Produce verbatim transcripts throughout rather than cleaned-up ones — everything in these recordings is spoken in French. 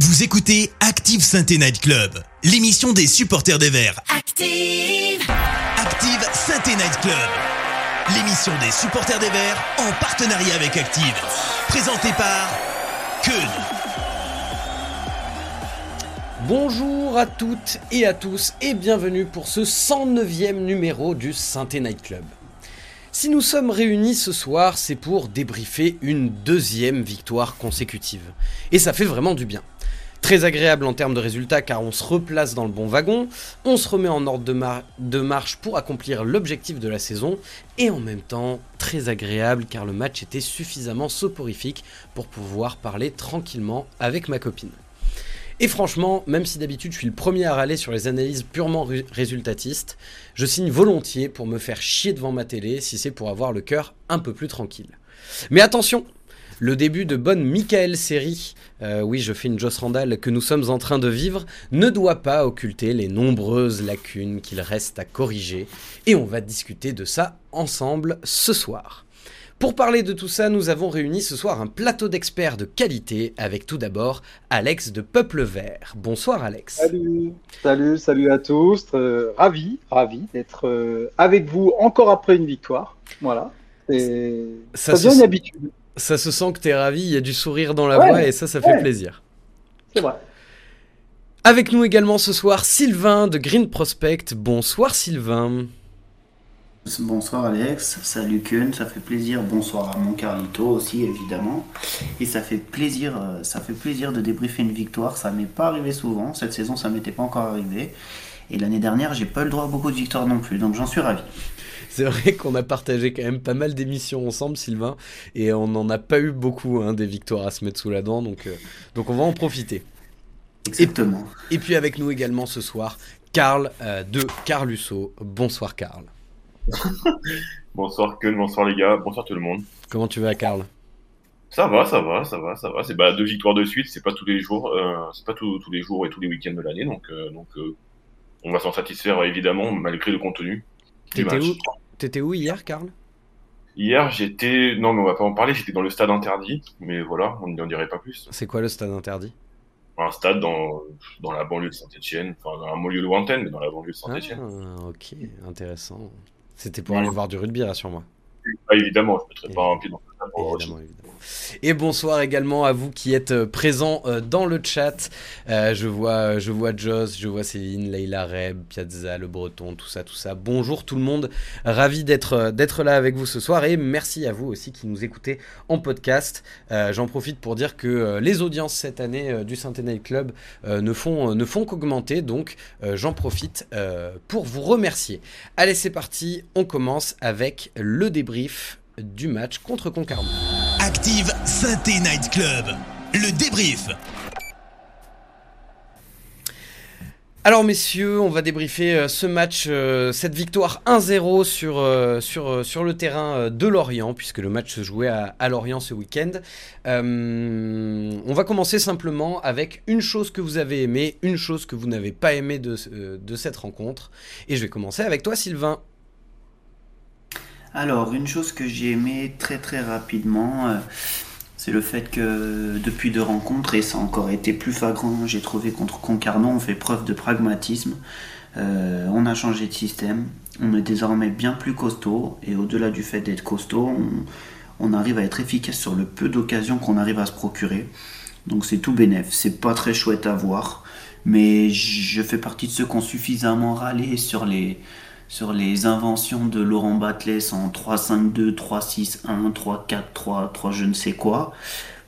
Vous écoutez Active Sainte et Night Club, l'émission des supporters des Verts. Active Active Sainte et Night Club, l'émission des supporters des Verts en partenariat avec Active. Présentée par Keun. Bonjour à toutes et à tous et bienvenue pour ce cent neuvième numéro du Sainte et Night Club. Si nous sommes réunis ce soir, c'est pour débriefer une deuxième victoire consécutive. Et ça fait vraiment du bien. Très agréable en termes de résultats car on se replace dans le bon wagon, on se remet en ordre de, mar- de marche pour accomplir l'objectif de la saison, et en même temps très agréable car le match était suffisamment soporifique pour pouvoir parler tranquillement avec ma copine. Et franchement, même si d'habitude je suis le premier à râler sur les analyses purement résultatistes, je signe volontiers pour me faire chier devant ma télé si c'est pour avoir le cœur un peu plus tranquille. Mais attention, le début de bonne Michael Seri, euh, oui je fais une Joss Randall, que nous sommes en train de vivre, ne doit pas occulter les nombreuses lacunes qu'il reste à corriger, et on va discuter de ça ensemble ce soir. Pour parler de tout ça, nous avons réuni ce soir un plateau d'experts de qualité avec tout d'abord Alex de Peuple Vert. Bonsoir Alex. Salut, salut, salut à tous. Euh, ravi, ravi d'être euh, avec vous encore après une victoire. Voilà, c'est ça devient se... une habitude. Ça se sent que t'es ravi, il y a du sourire dans la ouais, voix et ça, ça ouais. fait plaisir. C'est vrai. Avec nous également ce soir Sylvain de Green Prospect. Bonsoir Sylvain. Bonsoir Alex, salut Keun, ça fait plaisir, bonsoir à mon Carlito aussi évidemment, et ça fait plaisir ça fait plaisir de débriefer une victoire, ça m'est pas arrivé souvent, cette saison ça m'était pas encore arrivé, et l'année dernière j'ai pas eu le droit à beaucoup de victoires non plus, donc j'en suis ravi. C'est vrai qu'on a partagé quand même pas mal d'émissions ensemble Sylvain, et on n'en a pas eu beaucoup hein, des victoires à se mettre sous la dent, donc, euh, donc on va en profiter. Exactement. Et, et puis avec nous également ce soir, Carl euh, de Carlusso, bonsoir Carl. Bonsoir Keun, bonsoir les gars, bonsoir tout le monde. Comment tu vas Carl ? Ça va, ça va, ça va, ça va. C'est bah, deux victoires de suite, c'est pas tous les jours, euh, c'est pas tout, tous les jours et tous les week-ends de l'année, donc, euh, donc euh, on va s'en satisfaire évidemment malgré le contenu. T'étais où, T'étais où hier Carl ? Hier j'étais, non mais on va pas en parler, j'étais dans le stade interdit, mais voilà, on n'en dirait pas plus. C'est quoi le stade interdit ? Un stade dans, dans la banlieue de Saint-Etienne, enfin dans un lieu lointain, mais dans la banlieue de Saint-Etienne. Ah ok, intéressant. C'était pour ouais. aller voir du rugby, rassure-moi. Ah, évidemment, je ne mettrai évidemment. pas un pied dans le stade. Évidemment, évidemment. Et bonsoir également à vous qui êtes présents dans le chat. Euh, je, vois, je vois Joss, je vois Céline, Leïla Reb, Piazza, Le Breton, tout ça, tout ça. Bonjour tout le monde, ravi d'être, d'être là avec vous ce soir et merci à vous aussi qui nous écoutez en podcast. Euh, j'en profite pour dire que euh, les audiences cette année euh, du Saint-Étienne Club euh, ne, font, euh, ne font qu'augmenter, donc euh, j'en profite euh, pour vous remercier. Allez, c'est parti, on commence avec le débrief du match contre Concarneau. Active Sainte et Night Club, le débrief. Alors messieurs, on va débriefer ce match, cette victoire un zéro sur, sur, sur le terrain de Lorient, puisque le match se jouait à, à Lorient ce week-end. Euh, on va commencer simplement avec une chose que vous avez aimée, une chose que vous n'avez pas aimée de, de cette rencontre. Et je vais commencer avec toi Sylvain. Alors, une chose que j'ai aimée très très rapidement, euh, c'est le fait que depuis deux rencontres, et ça a encore été plus flagrant, j'ai trouvé contre Concarneau, on fait preuve de pragmatisme, euh, on a changé de système, on est désormais bien plus costaud, et au-delà du fait d'être costaud, on, on arrive à être efficace sur le peu d'occasions qu'on arrive à se procurer, donc c'est tout bénef, c'est pas très chouette à voir, mais je fais partie de ceux qui ont suffisamment râlé sur les... sur les inventions de Laurent Batlles en trois cinq deux, trois six un, trois quatre trois, trois je ne sais quoi,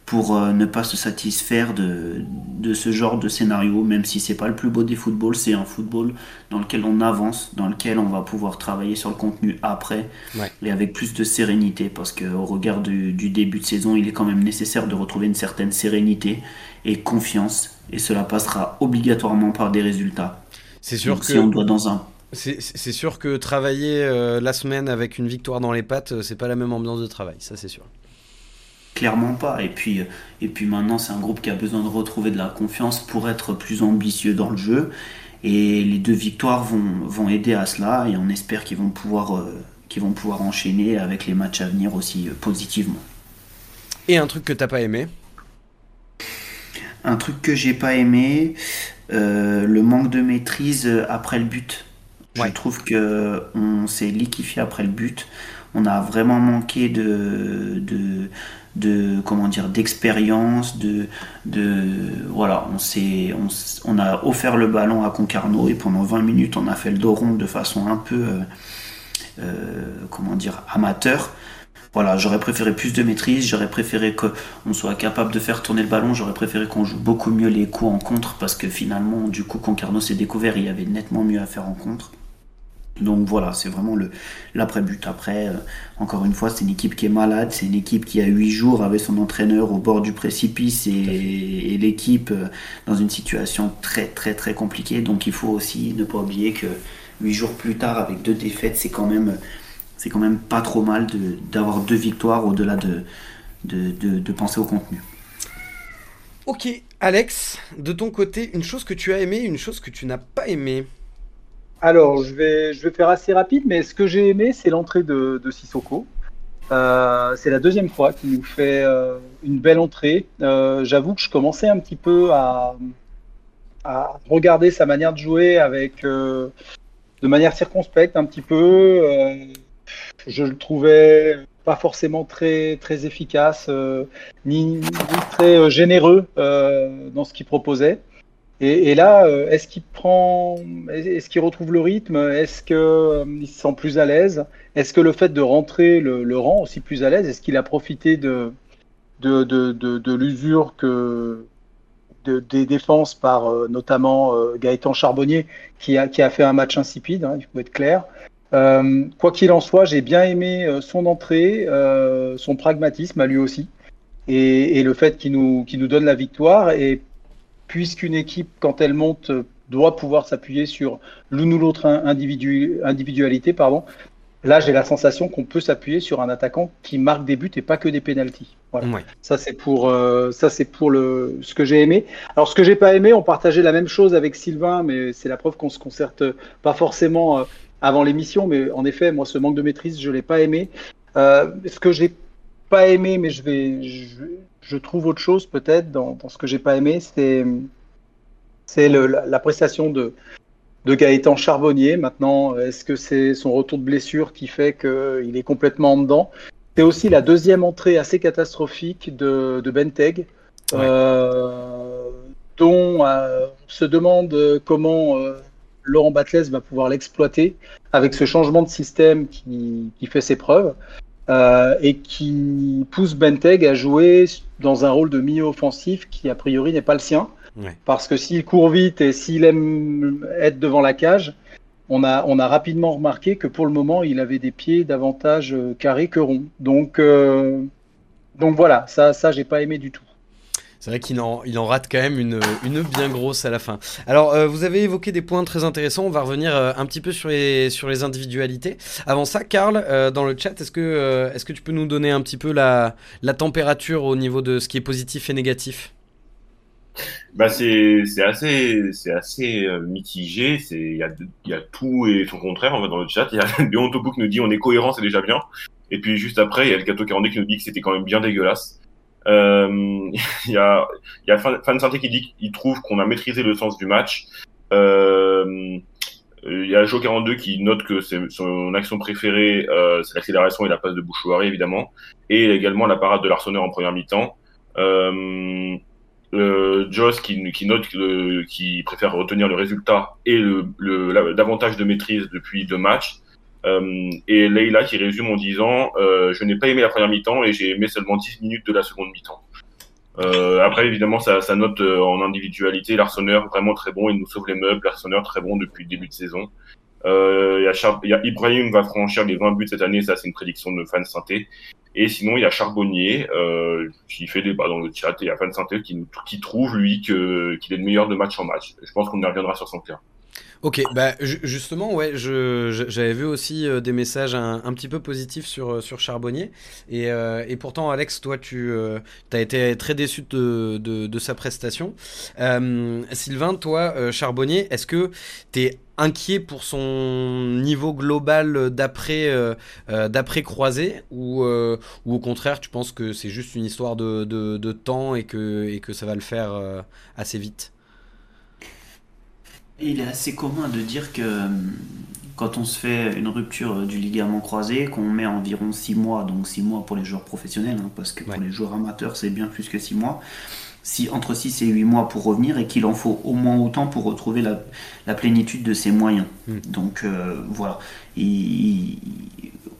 pour euh, ne pas se satisfaire de, de ce genre de scénario, même si c'est pas le plus beau des footballs, c'est un football dans lequel on avance, dans lequel on va pouvoir travailler sur le contenu après, ouais. et avec plus de sérénité, parce qu'au regard du, du début de saison, il est quand même nécessaire de retrouver une certaine sérénité et confiance, et cela passera obligatoirement par des résultats. C'est sûr. Donc, que... si on doit dans un... C'est, c'est sûr que travailler euh, la semaine avec une victoire dans les pattes, euh, c'est pas la même ambiance de travail, ça c'est sûr. Clairement pas. Et puis, et puis maintenant, c'est un groupe qui a besoin de retrouver de la confiance pour être plus ambitieux dans le jeu. Et les deux victoires vont, vont aider à cela. Et on espère qu'ils vont pouvoir, euh, qu'ils vont pouvoir enchaîner avec les matchs à venir aussi euh, positivement. Et un truc que t'as pas aimé ? Un truc que j'ai pas aimé, euh, le manque de maîtrise après le but. Ouais. Je trouve qu'on s'est liquéfié après le but. On a vraiment manqué de, de, de comment dire, d'expérience, de, de voilà, on s'est, on, on a offert le ballon à Concarneau et pendant vingt minutes on a fait le dos rond de façon un peu euh, euh, comment dire, amateur. Voilà, j'aurais préféré plus de maîtrise, j'aurais préféré qu'on soit capable de faire tourner le ballon, j'aurais préféré qu'on joue beaucoup mieux les coups en contre parce que finalement, du coup, Concarneau s'est découvert, il y avait nettement mieux à faire en contre. Donc voilà, c'est vraiment le, l'après-but. Après, euh, encore une fois, c'est une équipe qui est malade, c'est une équipe qui, à huit jours, avait son entraîneur au bord du précipice et, et l'équipe euh, dans une situation très, très, très compliquée. Donc il faut aussi ne pas oublier que huit jours plus tard, avec deux défaites, c'est quand même, c'est quand même pas trop mal de, d'avoir deux victoires au-delà de, de, de, de penser au contenu. Ok, Alex, de ton côté, une chose que tu as aimée, une chose que tu n'as pas aimée. Alors, je vais, je vais faire assez rapide, mais ce que j'ai aimé, c'est l'entrée de, de Sissoko. Euh, c'est la deuxième fois qu'il nous fait euh, une belle entrée. Euh, j'avoue que je commençais un petit peu à, à regarder sa manière de jouer avec, euh, de manière circonspecte un petit peu. Euh, je le trouvais pas forcément très, très efficace, euh, ni, ni très généreux euh, dans ce qu'il proposait. Et, et là, est-ce qu'il prend, est-ce qu'il retrouve le rythme ? Est-ce qu'il euh, se sent plus à l'aise ? Est-ce que le fait de rentrer le, le rend aussi plus à l'aise ? Est-ce qu'il a profité de, de, de, de, de l'usure que, de, des défenses par euh, notamment euh, Gaëtan Charbonnier, qui a, qui a fait un match insipide, hein, il faut être clair. Euh, quoi qu'il en soit, j'ai bien aimé son entrée, euh, son pragmatisme à lui aussi, et, et le fait qu'il nous, qu'il nous donne la victoire. Et puisqu'une équipe, quand elle monte, doit pouvoir s'appuyer sur l'une ou l'autre individu, individualité, pardon. Là, j'ai la sensation qu'on peut s'appuyer sur un attaquant qui marque des buts et pas que des pénaltys. Voilà. Ouais. Ça, c'est pour, euh, ça, c'est pour le, ce que j'ai aimé. Alors, ce que j'ai pas aimé, on partageait la même chose avec Sylvain, mais c'est la preuve qu'on se concerte pas forcément euh, avant l'émission. Mais en effet, moi, ce manque de maîtrise, je l'ai pas aimé. Euh, ce que j'ai pas aimé, mais je vais... Je... Je trouve autre chose peut-être dans, dans ce que j'ai pas aimé, c'est, c'est le, la, la prestation de, de Gaëtan Charbonnier. Maintenant, est-ce que c'est son retour de blessure qui fait qu'il est complètement en dedans ? C'est aussi la deuxième entrée assez catastrophique de, de Bentayg, ouais. euh, dont euh, on se demande comment euh, Laurent Batlles va pouvoir l'exploiter avec ce changement de système qui, qui fait ses preuves. Euh, et qui pousse Bentayg à jouer dans un rôle de milieu offensif qui a priori n'est pas le sien, ouais. Parce que s'il court vite et s'il aime être devant la cage, on a, on a rapidement remarqué que pour le moment il avait des pieds davantage carrés que ronds, donc, euh, donc voilà, ça, ça j'ai pas aimé du tout. C'est vrai qu'il en, il en rate quand même une, une bien grosse à la fin. Alors, euh, vous avez évoqué des points très intéressants. On va revenir euh, un petit peu sur les, sur les individualités. Avant ça, Carl, euh, dans le chat, est-ce que, euh, est-ce que tu peux nous donner un petit peu la, la température au niveau de ce qui est positif et négatif ? Bah c'est, c'est assez, c'est assez euh, mitigé. C'est, il y a, il y a tout et son contraire en fait dans le chat. Il y a Léon Topou qui nous dit on est cohérent, c'est déjà bien. Et puis juste après, il y a le Cato quarante qui nous dit que c'était quand même bien dégueulasse. Euh, il y a, il y a Fan Santé qui dit qu'il trouve qu'on a maîtrisé le sens du match. Euh, il y a Jo quarante-deux qui note que c'est son action préférée, euh, c'est l'accélération et la passe de Bouchouari, évidemment. Et également la parade de Larsonneur en première mi-temps. Euh, euh, Joss qui, qui note le, qui préfère retenir le résultat et le, le, la, l'avantage de maîtrise depuis deux matchs. Euh, et Leïla qui résume en disant euh, « Je n'ai pas aimé la première mi-temps et j'ai aimé seulement dix minutes de la seconde mi-temps. Euh, » Après, évidemment, ça, ça note euh, en individualité. Larsonneur, vraiment très bon, il nous sauve les meubles. Larsonneur, très bon depuis le début de saison. Euh, y a Char- y a Ibrahim va franchir les vingt buts cette année, ça c'est une prédiction de Fan Synthé. Et sinon, il y a Charbonnier euh, qui fait débat dans le chat et il y a Fan Synthé qui, qui trouve, lui, que, qu'il est le meilleur de match en match. Je pense qu'on y reviendra sur son terrain. Ok, bah, justement, ouais, je, je, j'avais vu aussi euh, des messages un, un petit peu positifs sur, euh, sur Charbonnier. Et, euh, et pourtant, Alex, toi, tu euh, as été très déçu de, de, de sa prestation. Euh, Sylvain, toi, euh, Charbonnier, est-ce que tu es inquiet pour son niveau global d'après, euh, euh, d'après croisé ou, euh, ou au contraire, tu penses que c'est juste une histoire de, de, de temps et que, et que ça va le faire euh, assez vite ? Il est assez commun de dire que quand on se fait une rupture du ligament croisé, qu'on met environ six mois, donc six mois pour les joueurs professionnels, hein, parce que ouais. pour les joueurs amateurs c'est bien plus que six mois, si, entre six et huit mois pour revenir, et qu'il en faut au moins autant pour retrouver la, la plénitude de ses moyens. Mmh. Donc euh, voilà, il, il,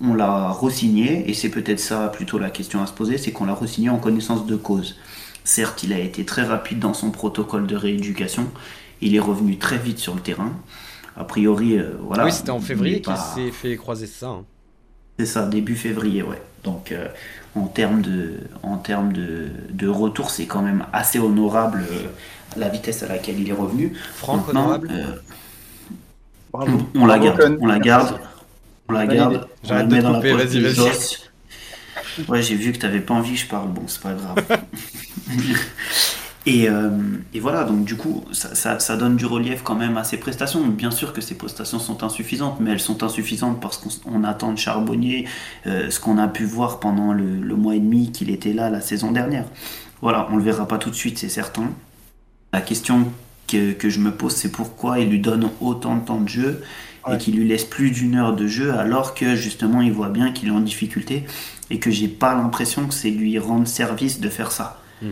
on l'a re-signé, et c'est peut-être ça plutôt la question à se poser, c'est qu'on l'a re-signé en connaissance de cause. Certes, il a été très rapide dans son protocole de rééducation, il est revenu très vite sur le terrain. A priori, euh, voilà. Oui, c'était en février qu'il pas... s'est fait croiser ça. Hein. C'est ça, début février, ouais. Donc, euh, en termes de, en termes de, de retour, c'est quand même assez honorable euh, la vitesse à laquelle il est revenu. Franck, maintenant, honorable. Euh, Bravo. On, on, Bravo la garde, on la garde, on la Validé. garde, on la garde, on la met dans couper, la poche vas-y, des os. Ouais, j'ai vu que t'avais pas envie, je parle. Bon, c'est pas grave. Et, euh, et voilà, donc du coup, ça, ça, ça donne du relief quand même à ses prestations. Bien sûr que ses prestations sont insuffisantes, mais elles sont insuffisantes parce qu'on on attend de Charbonnier euh, ce qu'on a pu voir pendant le, le mois et demi qu'il était là la saison dernière. Voilà, on le verra pas tout de suite, c'est certain. La question que, que je me pose, c'est pourquoi il lui donne autant de temps de jeu et ouais. qu'il lui laisse plus d'une heure de jeu alors que justement il voit bien qu'il est en difficulté et que j'ai pas l'impression que c'est lui rendre service de faire ça. Mmh.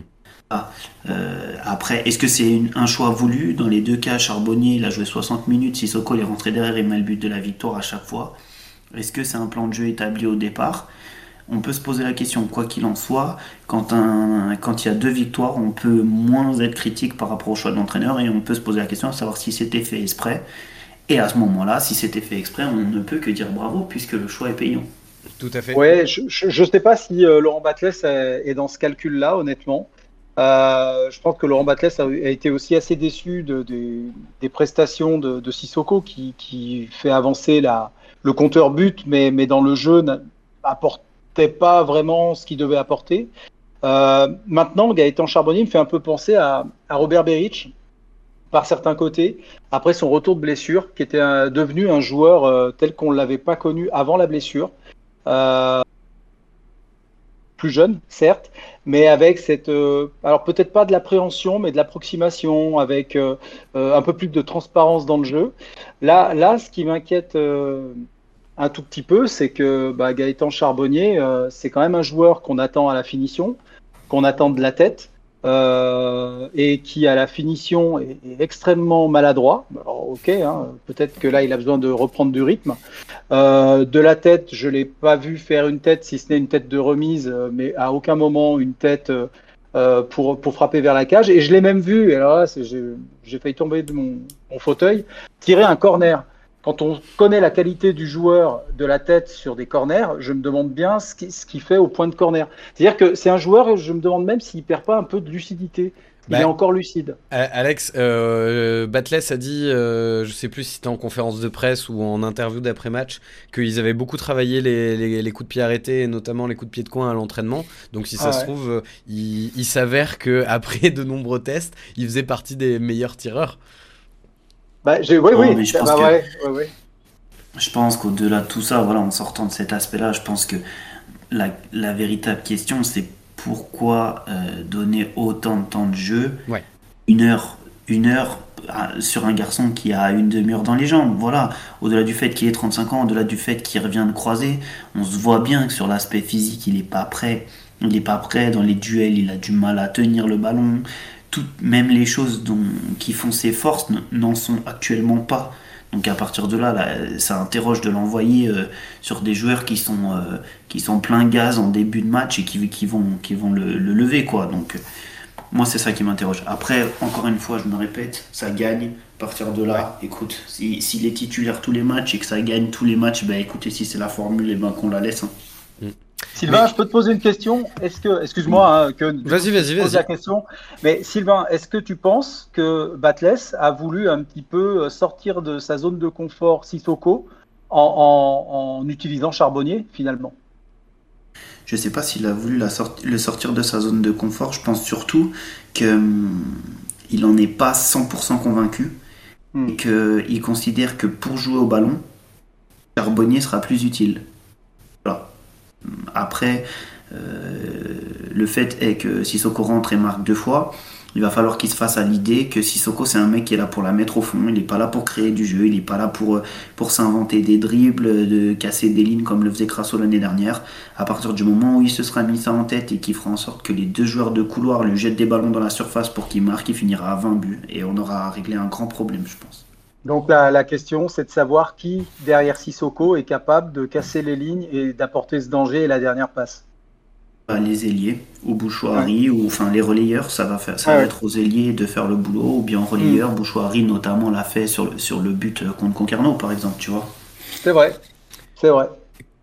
Ah, euh, après, est-ce que c'est une, un choix voulu ? Dans les deux cas, Charbonnier, il a joué soixante minutes, Sissoko, il est rentré derrière et met le but de la victoire à chaque fois. Est-ce que c'est un plan de jeu établi au départ ? On peut se poser la question, quoi qu'il en soit, quand, un, quand il y a deux victoires, on peut moins être critique par rapport au choix de l'entraîneur et on peut se poser la question à savoir si c'était fait exprès. Et à ce moment-là, si c'était fait exprès, on ne peut que dire bravo puisque le choix est payant. Tout à fait. Ouais, je ne sais pas si euh, Laurent Batlles est dans ce calcul-là, honnêtement. Euh, je pense que Laurent Batlles a, a été aussi assez déçu de, de, des prestations de, de Sissoko qui, qui fait avancer la, le compteur but, mais, mais dans le jeu n'apportait pas vraiment ce qu'il devait apporter. Euh, maintenant, Gaëtan Charbonnier me fait un peu penser à, à Robert Beric par certains côtés, après son retour de blessure, qui était un, devenu un joueur euh, tel qu'on ne l'avait pas connu avant la blessure. Euh, plus jeune, certes, mais avec cette, euh, alors peut-être pas de l'appréhension, mais de l'approximation, avec euh, euh, un peu plus de transparence dans le jeu. Là, là ce qui m'inquiète euh, un tout petit peu, c'est que bah, Gaëtan Charbonnier, euh, c'est quand même un joueur qu'on attend à la finition, qu'on attend de la tête, euh, et qui à la finition est, est extrêmement maladroit. Alors, ok, hein, peut-être que là, il a besoin de reprendre du rythme. Euh, de la tête, je l'ai pas vu faire une tête, si ce n'est une tête de remise, mais à aucun moment une tête euh, pour, pour frapper vers la cage. Et je l'ai même vu, et alors là, c'est, j'ai, j'ai failli tomber de mon, mon fauteuil, tirer un corner. Quand on connaît la qualité du joueur de la tête sur des corners, je me demande bien ce qu'il ce qui fait au point de corner. C'est-à-dire que c'est un joueur, je me demande même s'il perd pas un peu de lucidité. Il bah, est encore lucide. Alex, euh, Batlles a dit, euh, je ne sais plus si c'était en conférence de presse ou en interview d'après-match, qu'ils avaient beaucoup travaillé les, les, les coups de pied arrêtés, et notamment les coups de pied de coin à l'entraînement. Donc si ah ça ouais. se trouve, il, il s'avère qu'après de nombreux tests, il faisait partie des meilleurs tireurs. Bah, j'ai... Oui, non, oui, mais je pense, bah, que... ouais, ouais, ouais. je pense qu'au-delà de tout ça, voilà, en sortant de cet aspect-là, je pense que la, la véritable question, c'est pourquoi euh, donner autant de temps de jeu, ouais. une heure, une heure euh, sur un garçon qui a une demi-heure dans les jambes. Voilà. Au-delà du fait qu'il ait trente-cinq ans, au-delà du fait qu'il revient de croiser, on se voit bien que sur l'aspect physique, il n'est pas prêt. Il n'est pas prêt dans les duels, il a du mal à tenir le ballon. Tout, même les choses dont, qui font ses forces n- n'en sont actuellement pas. Donc à partir de là, là ça interroge de l'envoyer euh, sur des joueurs qui sont, euh, qui sont plein gaz en début de match et qui, qui vont, qui vont le, le lever, quoi. Donc euh, moi, c'est ça qui m'interroge. Après, encore une fois, je me répète, ça gagne. À partir de là, ouais. écoute, s'il si, si est titulaire tous les matchs et que ça gagne tous les matchs, bah, écoutez, si c'est la formule, eh ben, qu'on la laisse. Hein. Mm. Sylvain, mais... je peux te poser une question. Est-ce que, excuse-moi, hein, que vas-y, vas-y, vas-y. La question. Mais Sylvain, est-ce que tu penses que Batlles a voulu un petit peu sortir de sa zone de confort Sissoko en, en, en utilisant Charbonnier finalement? Je ne sais pas s'il a voulu la sort- le sortir de sa zone de confort. Je pense surtout que hum, il n'en est pas cent pour cent convaincu mm. et qu'il considère que pour jouer au ballon, Charbonnier sera plus utile. Voilà. Après, euh, le fait est que Sissoko rentre et marque deux fois. Il va falloir qu'il se fasse à l'idée que Sissoko, c'est un mec qui est là pour la mettre au fond. Il n'est pas là pour créer du jeu. Il n'est pas là pour, pour s'inventer des dribbles, de casser des lignes comme le faisait Crasso l'année dernière. À partir du moment où il se sera mis ça en tête et qu'il fera en sorte que les deux joueurs de couloir lui jettent des ballons dans la surface pour qu'il marque, il finira à vingt buts. Et on aura réglé un grand problème, je pense. Donc la, la question, c'est de savoir qui, derrière Sissoko, est capable de casser les lignes et d'apporter ce danger et la dernière passe. Les ailiers, ou Bouchouari, ouais. ou enfin les relayeurs, ça va faire, ça ouais. va être aux ailiers de faire le boulot, ou bien relayeurs. Mmh. Bouchouari notamment l'a fait sur le, sur le but contre Concarneau, par exemple, tu vois. C'est vrai, c'est vrai.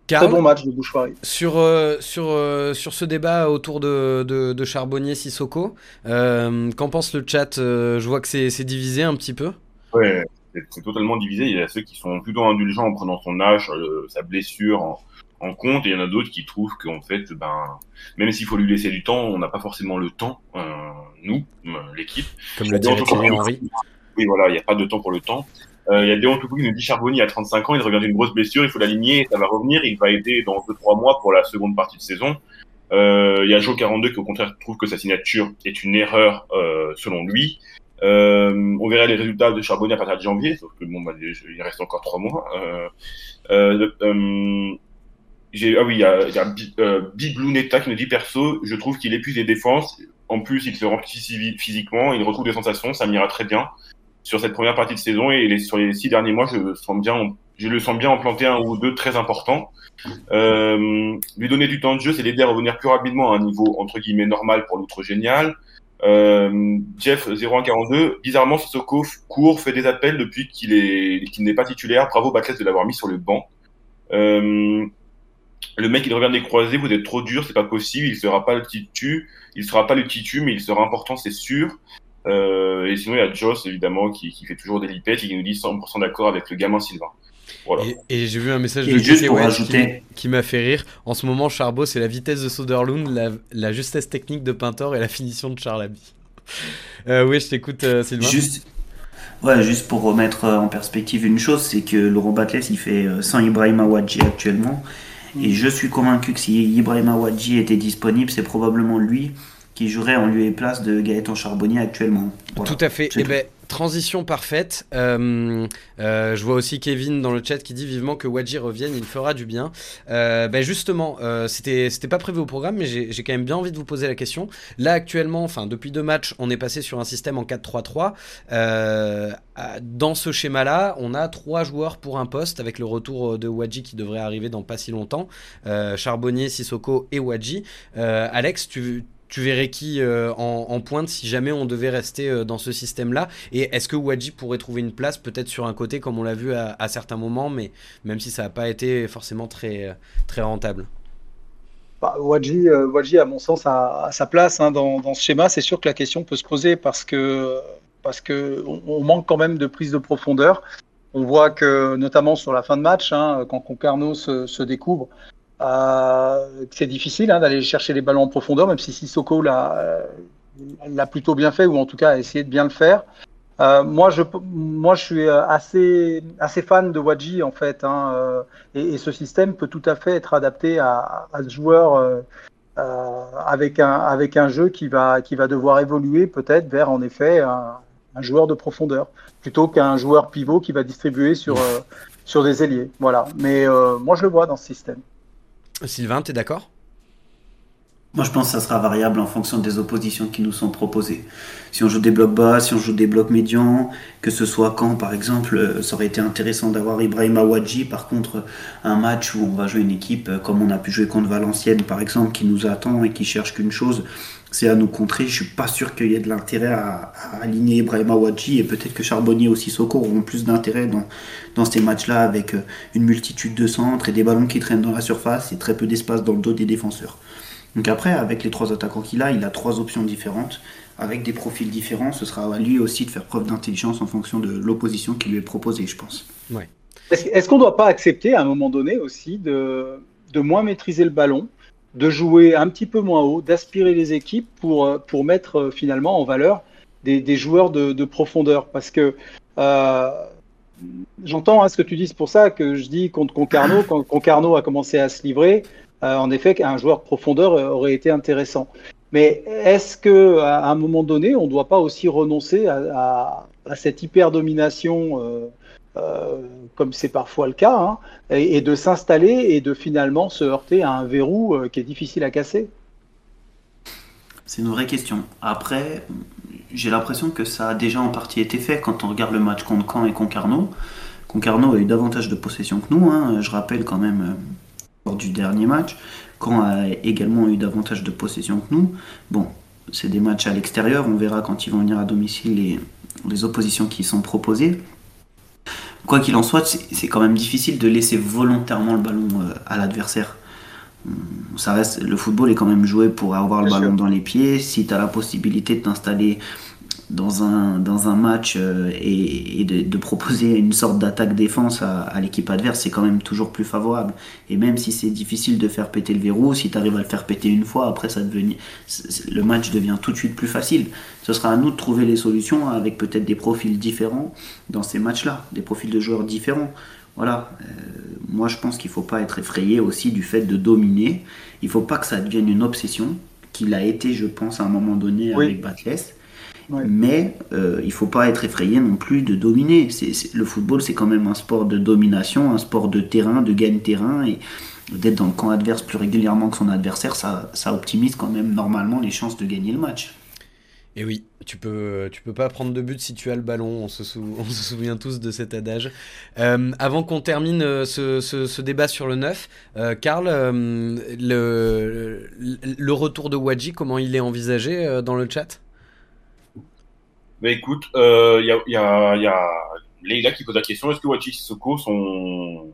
Carl, très bon match de Bouchouari. Sur euh, sur euh, sur ce débat autour de de, de Charbonnier Sissoko, euh, qu'en pense le chat? euh, Je vois que c'est c'est divisé un petit peu. Ouais, c'est, c'est totalement divisé. Il y a ceux qui sont plutôt indulgents en prenant son âge, euh, sa blessure. En... en compte, et il y en a d'autres qui trouvent qu'en fait, ben, même s'il faut lui laisser du temps, on n'a pas forcément le temps, euh, nous, euh, l'équipe. Comme le dit Henri. Oui, voilà, il n'y a pas de temps pour le temps. Il euh, y a Déon Toupou qui nous dit Charbonnier à trente-cinq ans, il revient d'une grosse blessure, il faut l'aligner, ça va revenir, il va aider dans deux trois mois pour la seconde partie de saison. Il euh, y a Jo quarante-deux qui au contraire trouve que sa signature est une erreur, euh, selon lui. Euh, on verra les résultats de Charbonnier à partir de janvier, sauf que bon, bah, il reste encore trois mois. Euh, euh, euh, J'ai, ah oui, il y a, y a euh, Biblounetta qui nous dit perso, je trouve qu'il épuise les défenses. En plus, il se remplit physiquement, il retrouve des sensations, ça m'ira très bien sur cette première partie de saison et les, sur les six derniers mois, je sens bien, je le sens bien en planter un ou deux très importants. Euh, lui donner du temps de jeu, c'est l'aider à revenir plus rapidement à un niveau entre guillemets normal pour l'autre génial. Euh, Jeff zéro un quarante-deux, bizarrement, Sissoko court, fait des appels depuis qu'il est, qu'il n'est pas titulaire. Bravo Batlles de l'avoir mis sur le banc. Euh, Le mec, il revient des croisés, vous êtes trop dur, c'est pas possible, il sera pas le titu, il sera pas le titu, mais il sera important, c'est sûr. Euh, et sinon, il y a Joss, évidemment, qui, qui fait toujours des lipettes et qui nous dit cent pour cent d'accord avec le gamin Sylvain. Voilà. Et, et j'ai vu un message et de José qui, qui m'a fait rire. En ce moment, Charbot, c'est la vitesse de Soderlund, la, la justesse technique de Pintor et la finition de Charlaby. euh, oui, je t'écoute, euh, Sylvain. Juste... Ouais, juste pour remettre en perspective une chose, c'est que Laurent Batlles, il fait sans Ibrahima Wadji actuellement. Et je suis convaincu que si Ibrahima Wadji était disponible, c'est probablement lui qui jouerait en lieu et place de Gaëtan Charbonnier actuellement. Voilà. Tout à fait. Et eh ben, transition parfaite. Euh, euh, je vois aussi Kevin dans le chat qui dit vivement que Wadji revienne, il fera du bien. Euh, ben justement, euh, c'était, c'était pas prévu au programme, mais j'ai, j'ai quand même bien envie de vous poser la question. Là, actuellement, enfin, depuis deux matchs, on est passé sur un système en quatre trois trois. Euh, dans ce schéma-là, on a trois joueurs pour un poste, avec le retour de Wadji qui devrait arriver dans pas si longtemps. Euh, Charbonnier, Sissoko et Wadji. Euh, Alex, tu... Tu verrais qui euh, en, en pointe si jamais on devait rester euh, dans ce système-là? Et est-ce que Wadji pourrait trouver une place peut-être sur un côté, comme on l'a vu à, à certains moments, mais même si ça n'a pas été forcément très, très rentable? Bah, Wadji, euh, Wadji, à mon sens, a, a sa place hein, dans, dans ce schéma. C'est sûr que la question peut se poser parce que, parce que on, on manque quand même de prise de profondeur. On voit que, notamment sur la fin de match, hein, quand Concarneau se, se découvre, Euh, c'est difficile hein, d'aller chercher les ballons en profondeur, même si Sissoko l'a, euh, l'a plutôt bien fait, ou en tout cas a essayé de bien le faire. Euh, moi, je, moi, je suis assez, assez fan de Wadji, en fait, hein, euh, et, et ce système peut tout à fait être adapté à, à ce joueur euh, euh, avec, un, avec un jeu qui va, qui va devoir évoluer peut-être vers, en effet, un, un joueur de profondeur, plutôt qu'un joueur pivot qui va distribuer sur, euh, sur des ailiers. Voilà. Mais euh, moi, je le vois dans ce système. Sylvain, t'es d'accord ? Moi, je pense que ça sera variable en fonction des oppositions qui nous sont proposées. Si on joue des blocs bas, si on joue des blocs médians, que ce soit Caen, par exemple, ça aurait été intéressant d'avoir Ibrahima Wadji. Par contre, un match où on va jouer une équipe, comme on a pu jouer contre Valenciennes, par exemple, qui nous attend et qui cherche qu'une chose, c'est à nous contrer. Je ne suis pas sûr qu'il y ait de l'intérêt à, à aligner Ibrahima Wadji, et peut-être que Charbonnier ou Sissoko auront plus d'intérêt dans, dans ces matchs-là, avec une multitude de centres et des ballons qui traînent dans la surface et très peu d'espace dans le dos des défenseurs. Donc après, avec les trois attaquants qu'il a, il a trois options différentes, avec des profils différents. Ce sera à lui aussi de faire preuve d'intelligence en fonction de l'opposition qui lui est proposée, je pense. Ouais. Est-ce, est-ce qu'on ne doit pas accepter à un moment donné aussi de, de moins maîtriser le ballon, de jouer un petit peu moins haut, d'aspirer les équipes pour, pour mettre finalement en valeur des, des joueurs de, de profondeur? Parce que euh, j'entends hein, ce que tu dis, c'est pour ça que je dis contre Concarneau, quand Concarneau a commencé à se livrer, euh, en effet, un joueur de profondeur aurait été intéressant. Mais est-ce qu'à un moment donné, on ne doit pas aussi renoncer à, à, à cette hyper-domination euh, Euh, comme c'est parfois le cas, hein, et, et de s'installer et de finalement se heurter à un verrou euh, qui est difficile à casser? C'est une vraie question. Après, j'ai l'impression que ça a déjà en partie été fait quand on regarde le match contre Caen et Concarneau. Concarneau a eu davantage de possession que nous, hein. Je rappelle quand même, euh, lors du dernier match, Caen a également eu davantage de possession que nous. Bon, c'est des matchs à l'extérieur, on verra quand ils vont venir à domicile les, les oppositions qui sont proposées. Quoi qu'il en soit, c'est quand même difficile de laisser volontairement le ballon à l'adversaire. Ça reste, le football est quand même joué pour avoir le Bien ballon sûr. Dans les pieds. Si tu as la possibilité de t'installer dans un, dans un match et, et de, de proposer une sorte d'attaque-défense à, à l'équipe adverse, c'est quand même toujours plus favorable. Et même si c'est difficile de faire péter le verrou, si tu arrives à le faire péter une fois, après ça devient, le match devient tout de suite plus facile. Ce sera à nous de trouver les solutions avec peut-être des profils différents dans ces matchs-là, des profils de joueurs différents. Voilà. Euh, moi, je pense qu'il ne faut pas être effrayé aussi du fait de dominer. Il ne faut pas que ça devienne une obsession, qu'il a été, je pense, à un moment donné oui. avec Batlles. Ouais. Mais euh, il ne faut pas être effrayé non plus de dominer. C'est, c'est, le football, c'est quand même un sport de domination, un sport de terrain, de gagne-terrain. Et d'être dans le camp adverse plus régulièrement que son adversaire, ça, ça optimise quand même normalement les chances de gagner le match. Et oui, tu peux, tu peux pas prendre de but si tu as le ballon, on se, sou, on se souvient tous de cet adage. Euh, avant qu'on termine ce, ce, ce débat sur le neuf, euh, Carl, euh, le, le retour de Wadji, comment il est envisagé euh, dans le chat ? Bah écoute, il euh, y, a, y, a, y a Leïla qui pose la question, est-ce que Wadji et Sissoko sont...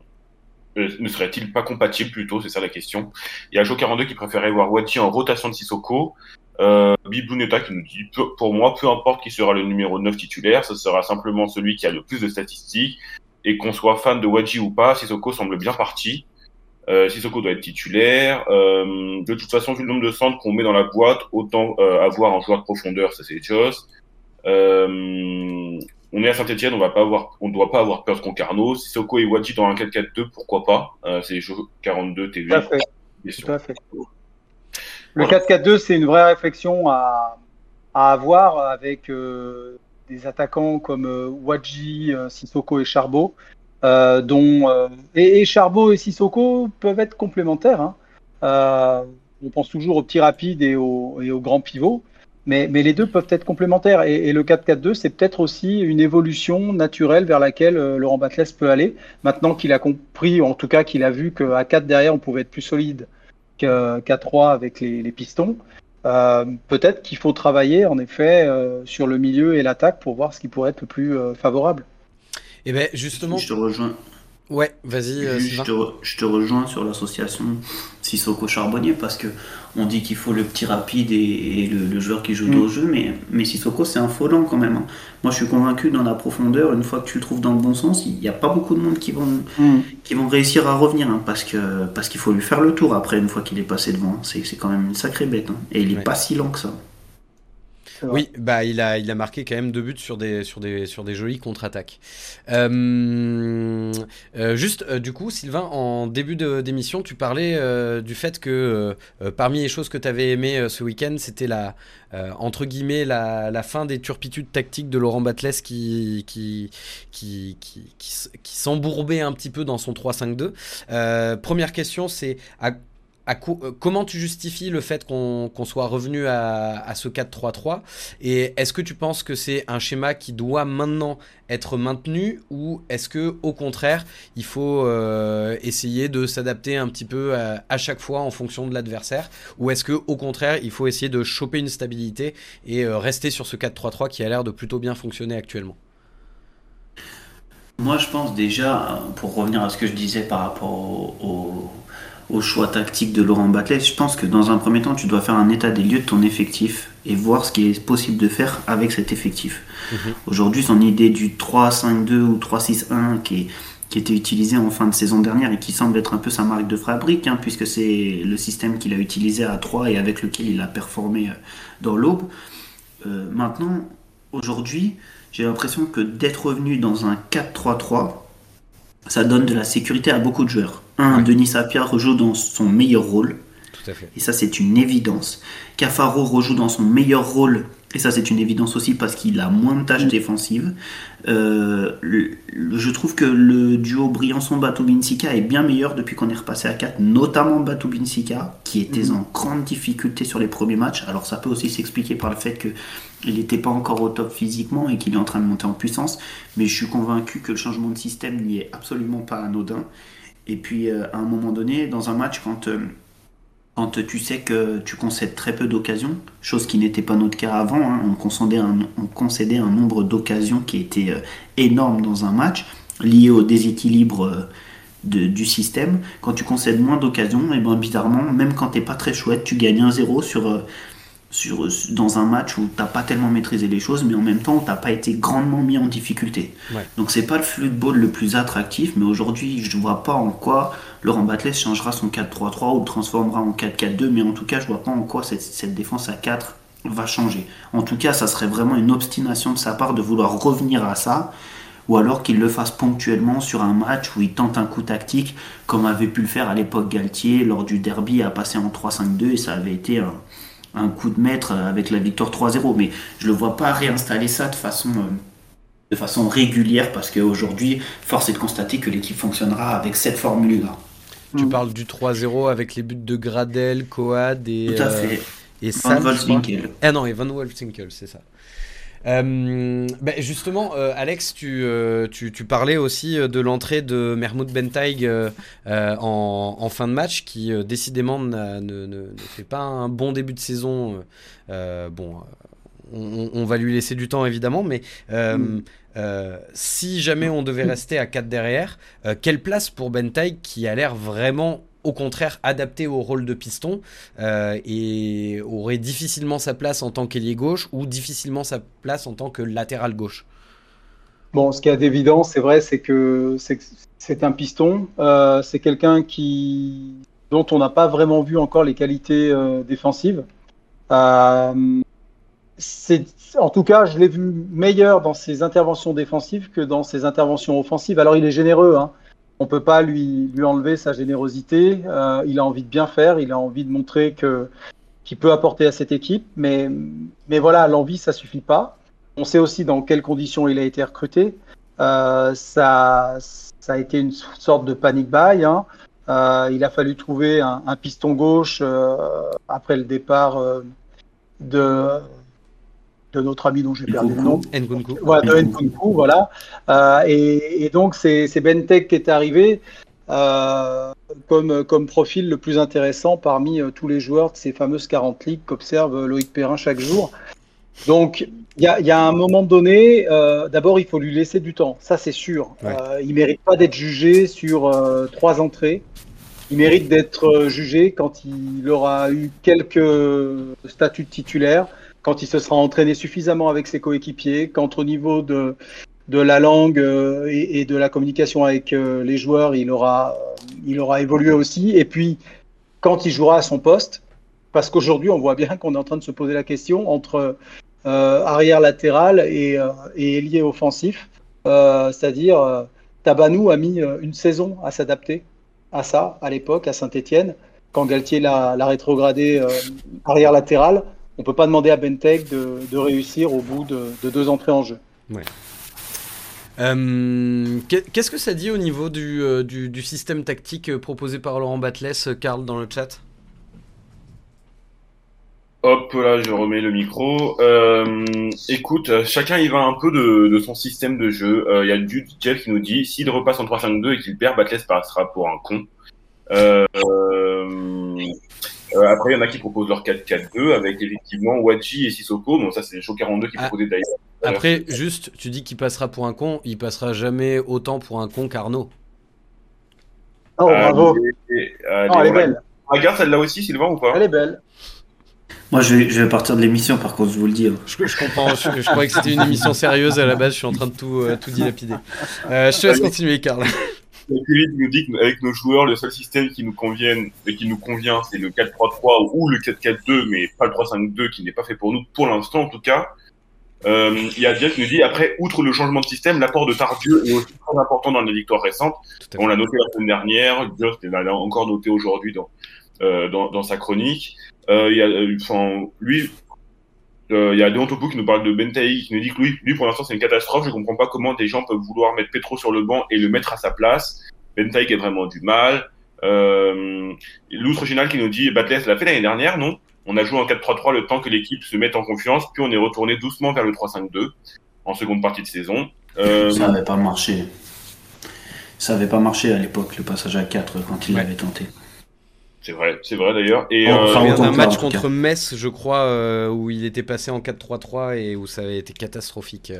euh, ne seraient-ils pas compatibles plutôt? C'est ça la question. Il y a Jo quarante-deux qui préférait voir Wadji en rotation de Sissoko. Euh, Bibouneta qui nous dit, pour moi, peu importe qui sera le numéro neuf titulaire, ce sera simplement celui qui a le plus de statistiques. Et qu'on soit fan de Wadji ou pas, Sissoko semble bien parti. Euh, Sissoko doit être titulaire. Euh, de toute façon, vu le nombre de centres qu'on met dans la boîte, autant euh, avoir un joueur de profondeur, ça c'est les choses. Euh, on est à Saint-Etienne, on va pas avoir, on doit pas avoir peur de Concarneau. Sissoko et Wadji dans un quatre quatre deux, pourquoi pas? euh, C'est les jeux quarante-deux T V. Tout à fait. Tout à fait. Le voilà. quatre quatre deux, c'est une vraie réflexion à, à avoir avec euh, des attaquants comme euh, Wadji, euh, Sissoko et Charbot, euh, dont euh, et, et Charbot et Sissoko peuvent être complémentaires. Hein. Euh, on pense toujours aux petits rapides et aux, et aux grands pivots. Mais, mais les deux peuvent être complémentaires. Et, et le quatre quatre deux, c'est peut-être aussi une évolution naturelle vers laquelle euh, Laurent Batlles peut aller. Maintenant qu'il a compris, ou en tout cas qu'il a vu qu'à quatre derrière, on pouvait être plus solide qu'à, qu'à trois avec les, les pistons. Euh, peut-être qu'il faut travailler, en effet, euh, sur le milieu et l'attaque pour voir ce qui pourrait être le plus euh, favorable. Et eh bien, justement... Je te rejoins. Ouais, vas-y. Euh, je, te re, je te rejoins sur l'association Sissoko-Charbonnier parce que on dit qu'il faut le petit rapide et, et le, le joueur qui joue mmh. dos au jeu, mais, mais Sissoko c'est un faux lent quand même. Moi je suis convaincu dans la profondeur, une fois que tu le trouves dans le bon sens, il n'y a pas beaucoup de monde qui vont, mmh. qui vont réussir à revenir hein, parce, que, parce qu'il faut lui faire le tour après une fois qu'il est passé devant. C'est, c'est quand même une sacrée bête hein, et il n'est ouais. pas si lent que ça. Oui, bah il a il a marqué quand même deux buts sur des sur des sur des jolies contre-attaques. Euh, euh, juste euh, du coup, Sylvain, en début de, d'émission, tu parlais euh, du fait que euh, parmi les choses que tu avais aimées euh, ce week-end, c'était la euh, entre guillemets la la fin des turpitudes tactiques de Laurent Batlles qui qui qui qui qui, qui s'embourbait un petit peu dans son trois cinq deux. Euh, première question, c'est à à comment tu justifies le fait qu'on qu'on soit revenu à, à ce quatre trois trois? Et est-ce que tu penses que c'est un schéma qui doit maintenant être maintenu, ou est-ce que au contraire il faut euh, essayer de s'adapter un petit peu à, à chaque fois en fonction de l'adversaire, ou est-ce que au contraire il faut essayer de choper une stabilité et euh, rester sur ce quatre trois trois qui a l'air de plutôt bien fonctionner actuellement? Moi, je pense déjà, pour revenir à ce que je disais par rapport au, au, au choix tactique de Laurent Batlles, je pense que dans un premier temps, tu dois faire un état des lieux de ton effectif et voir ce qui est possible de faire avec cet effectif. Mmh. Aujourd'hui, son idée du trois cinq deux ou trois six un qui, qui était utilisée en fin de saison dernière et qui semble être un peu sa marque de fabrique, hein, puisque c'est le système qu'il a utilisé à trois et avec lequel il a performé dans l'aube. Euh, maintenant, aujourd'hui, j'ai l'impression que d'être revenu dans un quatre trois trois, ça donne de la sécurité à beaucoup de joueurs. Un, ouais. Dennis Appiah rejoue dans son meilleur rôle. Tout à fait. Et ça, c'est une évidence. Cafaro rejoue dans son meilleur rôle. Et ça, c'est une évidence aussi parce qu'il a moins de tâches défensives. Euh, le, le, je trouve que le duo Briançon-Batubinsika est bien meilleur depuis qu'on est repassé à quatre, notamment Batubinsika, qui était mmh. en grande difficulté sur les premiers matchs. Alors, ça peut aussi s'expliquer par le fait qu'il n'était pas encore au top physiquement et qu'il est en train de monter en puissance. Mais je suis convaincu que le changement de système n'y est absolument pas anodin. Et puis, euh, à un moment donné, dans un match, quand... Euh, Quand tu sais que tu concèdes très peu d'occasions, chose qui n'était pas notre cas avant, hein, on, concédait un, on concédait un nombre d'occasions qui était énorme dans un match, lié au déséquilibre de, du système. Quand tu concèdes moins d'occasions, et ben bizarrement, même quand t'es pas très chouette, tu gagnes un zéro sur, sur, dans un match où t'as pas tellement maîtrisé les choses, mais en même temps où t'as pas été grandement mis en difficulté. Ouais. Donc c'est pas le football le plus attractif, mais aujourd'hui je vois pas en quoi Laurent Batlles changera son quatre trois trois ou le transformera en quatre quatre deux, mais en tout cas, je ne vois pas en quoi cette, cette défense à quatre va changer. En tout cas, ça serait vraiment une obstination de sa part de vouloir revenir à ça, ou alors qu'il le fasse ponctuellement sur un match où il tente un coup tactique, comme avait pu le faire à l'époque Galtier lors du derby à passer en trois cinq deux, et ça avait été un, un coup de maître avec la victoire trois zéro. Mais je ne le vois pas réinstaller ça de façon... Euh, de façon régulière, parce qu'aujourd'hui, force est de constater que l'équipe fonctionnera avec cette formule-là. Tu mmh. parles du trois zéro avec les buts de Gradel, Coad et, Tout à fait. Euh, et Van Wolfswinkel. Ah non, et Van Wolfswinkel, c'est ça. Euh, bah justement, euh, Alex, tu, euh, tu, tu parlais aussi de l'entrée de Mahmoud Bentayg euh, euh, en, en fin de match, qui euh, décidément ne, ne, ne fait pas un bon début de saison. Euh, bon, on, on va lui laisser du temps, évidemment, mais... Euh, mmh. Euh, si jamais on devait rester à quatre derrière, euh, quelle place pour Bentayg qui a l'air vraiment au contraire adapté au rôle de piston euh, et aurait difficilement sa place en tant qu'ailier gauche ou difficilement sa place en tant que latéral gauche? Bon, ce qu'il y a d'évident, c'est vrai, c'est que c'est, que c'est un piston, euh, c'est quelqu'un qui, dont on n'a pas vraiment vu encore les qualités euh, défensives. Euh, C'est, en tout cas, je l'ai vu meilleur dans ses interventions défensives que dans ses interventions offensives. Alors, il est généreux, hein. On ne peut pas lui, lui enlever sa générosité. Euh, il a envie de bien faire, il a envie de montrer que, qu'il peut apporter à cette équipe. Mais, mais voilà, l'envie, ça ne suffit pas. On sait aussi dans quelles conditions il a été recruté. Euh, ça, ça a été une sorte de panic buy, hein. Euh, il a fallu trouver un, un piston gauche euh, après le départ euh, de... de notre ami dont j'ai perdu le nom. Nkunku. Ouais, de Nkunku, voilà. Euh, et, et donc, c'est, c'est Bentayg qui est arrivé euh, comme, comme profil le plus intéressant parmi euh, tous les joueurs de ces fameuses quarante ligues qu'observe Loïc Perrin chaque jour. Donc, il y a, y a un moment donné, euh, d'abord, il faut lui laisser du temps. Ça, c'est sûr. Ouais. Euh, il ne mérite pas d'être jugé sur euh, trois entrées. Il mérite d'être jugé quand il aura eu quelques statuts de titulaire, quand il se sera entraîné suffisamment avec ses coéquipiers, quand au niveau de, de la langue euh, et, et de la communication avec euh, les joueurs, il aura, il aura évolué aussi. Et puis, quand il jouera à son poste, parce qu'aujourd'hui, on voit bien qu'on est en train de se poser la question entre euh, arrière latéral et, euh, et ailier offensif. Euh, c'est-à-dire, euh, Tabanou a mis euh, une saison à s'adapter à ça, à l'époque, à Saint-Étienne, quand Galtier l'a, l'a rétrogradé euh, arrière latéral. On ne peut pas demander à Bentayg de, de réussir au bout de, de deux entrées en jeu. Ouais. Euh, qu'est-ce que ça dit au niveau du, du, du système tactique proposé par Laurent Batlles, Carl, dans le chat ? Hop là, je remets le micro. Euh, écoute, chacun y va un peu de, de son système de jeu. Il euh, y a Dude Jeff qui nous dit s'il repasse en trois cinq deux et qu'il perd, Batlles passera pour un con. Euh, euh, après, il y en a qui proposent leur quatre quatre deux avec effectivement Wadji et Sissoko. Bon, ça, c'est le show quarante-deux qui proposait d'ailleurs. Après, juste, tu dis qu'il passera pour un con, il passera jamais autant pour un con qu'Arnaud. Oh, bravo. Allez, allez, oh, elle est voilà. belle. Regarde celle-là aussi, Sylvain, ou pas? Elle est belle. Moi, je vais, je vais partir de l'émission, par contre, je vous le dis. Hein. Je, je comprends, je, je croyais que c'était une émission sérieuse à la base, je suis en train de tout, euh, tout dilapider. Euh, je te laisse continuer, Carl. Philippe nous dit qu'avec nos joueurs, le seul système qui nous convienne et qui nous convient, c'est le quatre trois trois ou le quatre quatre deux, mais pas le trois cinq deux qui n'est pas fait pour nous, pour l'instant en tout cas. Il euh, y a Jeff qui nous dit, après, outre le changement de système, l'apport de Tardieu est aussi très important dans les victoires récentes. On l'a noté la semaine dernière, Jeff l'a encore noté aujourd'hui dans, euh, dans, dans sa chronique. Euh, y a, enfin, lui, il euh, y a Deontopou qui nous parle de Bentayg, qui nous dit que lui, lui pour l'instant, c'est une catastrophe. Je comprends pas comment des gens peuvent vouloir mettre Petro sur le banc et le mettre à sa place. Bentayg a vraiment du mal. Euh, L'outre général qui nous dit, Batlles l'a fait l'année dernière, non? On a joué en quatre trois trois le temps que l'équipe se mette en confiance, puis on est retourné doucement vers le trois cinq deux en seconde partie de saison. Euh... Ça n'avait pas marché. Ça n'avait pas marché à l'époque, le passage à quatre, quand il ouais. l'avait tenté. C'est vrai, c'est vrai d'ailleurs. Et oh, euh... il y a un match contre Metz, je crois, euh, où il était passé en quatre trois trois et où ça avait été catastrophique.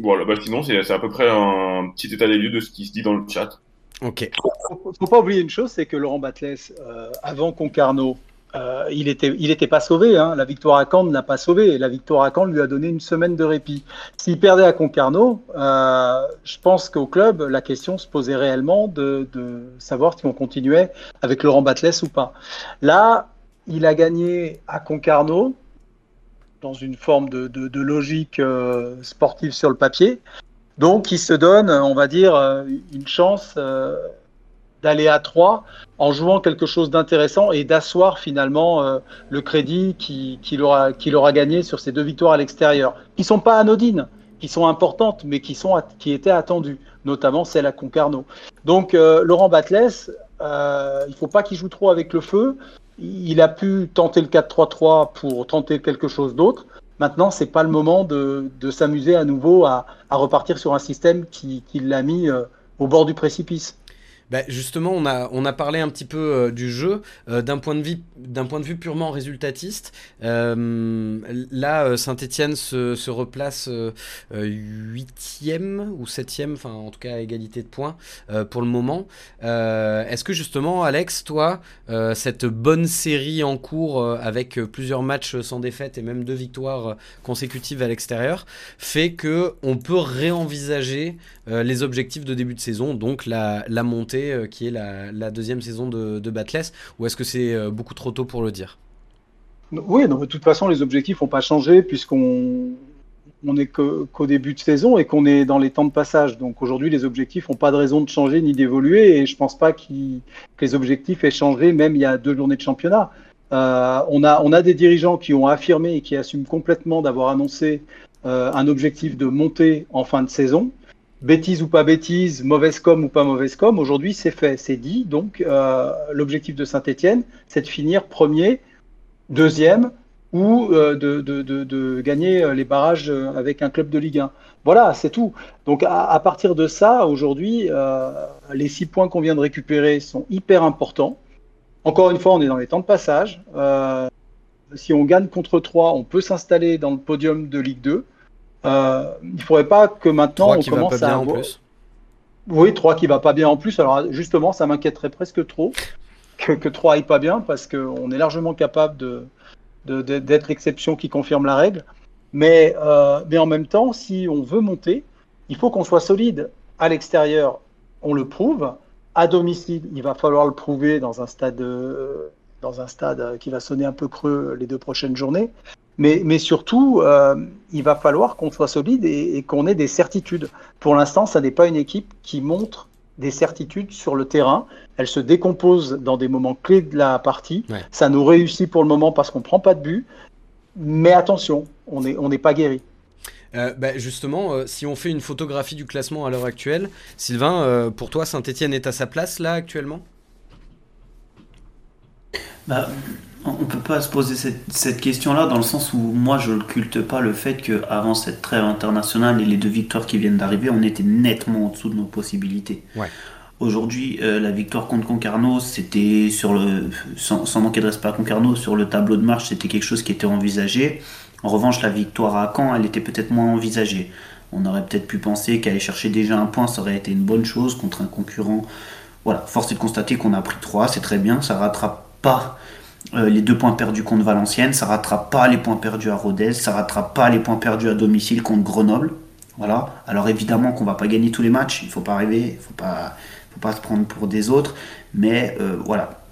Voilà, bah sinon, c'est, c'est à peu près un petit état des lieux de ce qui se dit dans le chat. Ok. Faut, faut pas oublier une chose, c'est que Laurent Batlles, euh, avant Concarneau, Euh, il était, il était pas sauvé, hein. La victoire à Caen ne l'a pas sauvé. La victoire à Caen lui a donné une semaine de répit. S'il perdait à Concarneau, euh, je pense qu'au club, la question se posait réellement de, de savoir si on continuait avec Laurent Batlles ou pas. Là, il a gagné à Concarneau dans une forme de, de, de logique euh, sportive sur le papier. Donc, il se donne, on va dire, une chance euh, d'aller à trois en jouant quelque chose d'intéressant et d'asseoir finalement euh, le crédit qu'il qui aura, qui aura gagné sur ces deux victoires à l'extérieur, qui ne sont pas anodines, qui sont importantes, mais qui, sont at- qui étaient attendues, notamment celle à Concarneau. Donc euh, Laurent Batlles, euh, il ne faut pas qu'il joue trop avec le feu. Il a pu tenter le quatre trois trois pour tenter quelque chose d'autre. Maintenant, ce n'est pas le moment de, de s'amuser à nouveau à, à repartir sur un système qui, qui l'a mis euh, au bord du précipice. Bah justement, on a, on a parlé un petit peu euh, du jeu, euh, d'un, point de vue, d'un point de vue purement résultatiste. Euh, là, euh, Saint-Etienne se, se replace euh, huitième ou septième, enfin en tout cas à égalité de points euh, pour le moment. Euh, est-ce que justement, Alex, toi, euh, cette bonne série en cours euh, avec plusieurs matchs sans défaite et même deux victoires consécutives à l'extérieur, fait qu'on peut réenvisager euh, les objectifs de début de saison, donc la, la montée qui est la, la deuxième saison de, de Batlles, ou est-ce que c'est beaucoup trop tôt pour le dire? Oui, non, de toute façon, les objectifs n'ont pas changé puisqu'on on est que, qu'au début de saison et qu'on est dans les temps de passage. Donc aujourd'hui, les objectifs n'ont pas de raison de changer ni d'évoluer et je ne pense pas que les objectifs aient changé même il y a deux journées de championnat. Euh, on, a, on a des dirigeants qui ont affirmé et qui assument complètement d'avoir annoncé euh, un objectif de montée en fin de saison. Bêtise ou pas bêtise, mauvaise com ou pas mauvaise com, aujourd'hui c'est fait, c'est dit. Donc euh, l'objectif de Saint-Etienne, c'est de finir premier, deuxième ou euh, de, de, de, de gagner les barrages avec un club de Ligue un. Voilà, c'est tout. Donc à, à partir de ça, aujourd'hui, euh, les six points qu'on vient de récupérer sont hyper importants. Encore une fois, on est dans les temps de passage. Euh, si on gagne contre trois, on peut s'installer dans le podium de Ligue deux. Euh, il ne faudrait pas que maintenant on commence à avoir... Oui, trois qui va pas bien en plus. Alors justement, ça m'inquiéterait presque trop que, que trois aille pas bien parce qu'on est largement capable de, de, de, d'être l'exception qui confirme la règle. Mais, euh, mais en même temps, si on veut monter, il faut qu'on soit solide. À l'extérieur, on le prouve. À domicile, il va falloir le prouver dans un stade, euh, dans un stade qui va sonner un peu creux les deux prochaines journées. Mais, mais surtout, euh, il va falloir qu'on soit solide et, et qu'on ait des certitudes. Pour l'instant, ça n'est pas une équipe qui montre des certitudes sur le terrain. Elle se décompose dans des moments clés de la partie. Ouais. Ça nous réussit pour le moment parce qu'on ne prend pas de but. Mais attention, on n'est on n'est pas guéri. Euh, bah justement, euh, si on fait une photographie du classement à l'heure actuelle, Sylvain, euh, pour toi, Saint-Etienne est à sa place là actuellement ? Bah... On peut pas se poser cette, cette question-là, dans le sens où moi je ne culte pas le fait qu'avant cette trêve internationale et les deux victoires qui viennent d'arriver, on était nettement en dessous de nos possibilités. Ouais. Aujourd'hui, euh, la victoire contre Concarneau, c'était sur le, sans, sans manquer de respect à Concarneau, sur le tableau de marche, c'était quelque chose qui était envisagé. En revanche, la victoire à Caen, elle était peut-être moins envisagée. On aurait peut-être pu penser qu'aller chercher déjà un point, ça aurait été une bonne chose contre un concurrent. Voilà, force est de constater qu'on a pris trois, c'est très bien, ça rattrape pas Euh, les deux points perdus contre Valenciennes, ça rattrape pas les points perdus à Rodez, ça rattrape pas les points perdus à domicile contre Grenoble. Voilà. Alors évidemment qu'on va pas gagner tous les matchs, il faut pas rêver, il faut pas, faut pas se prendre pour des autres, mais euh, voilà.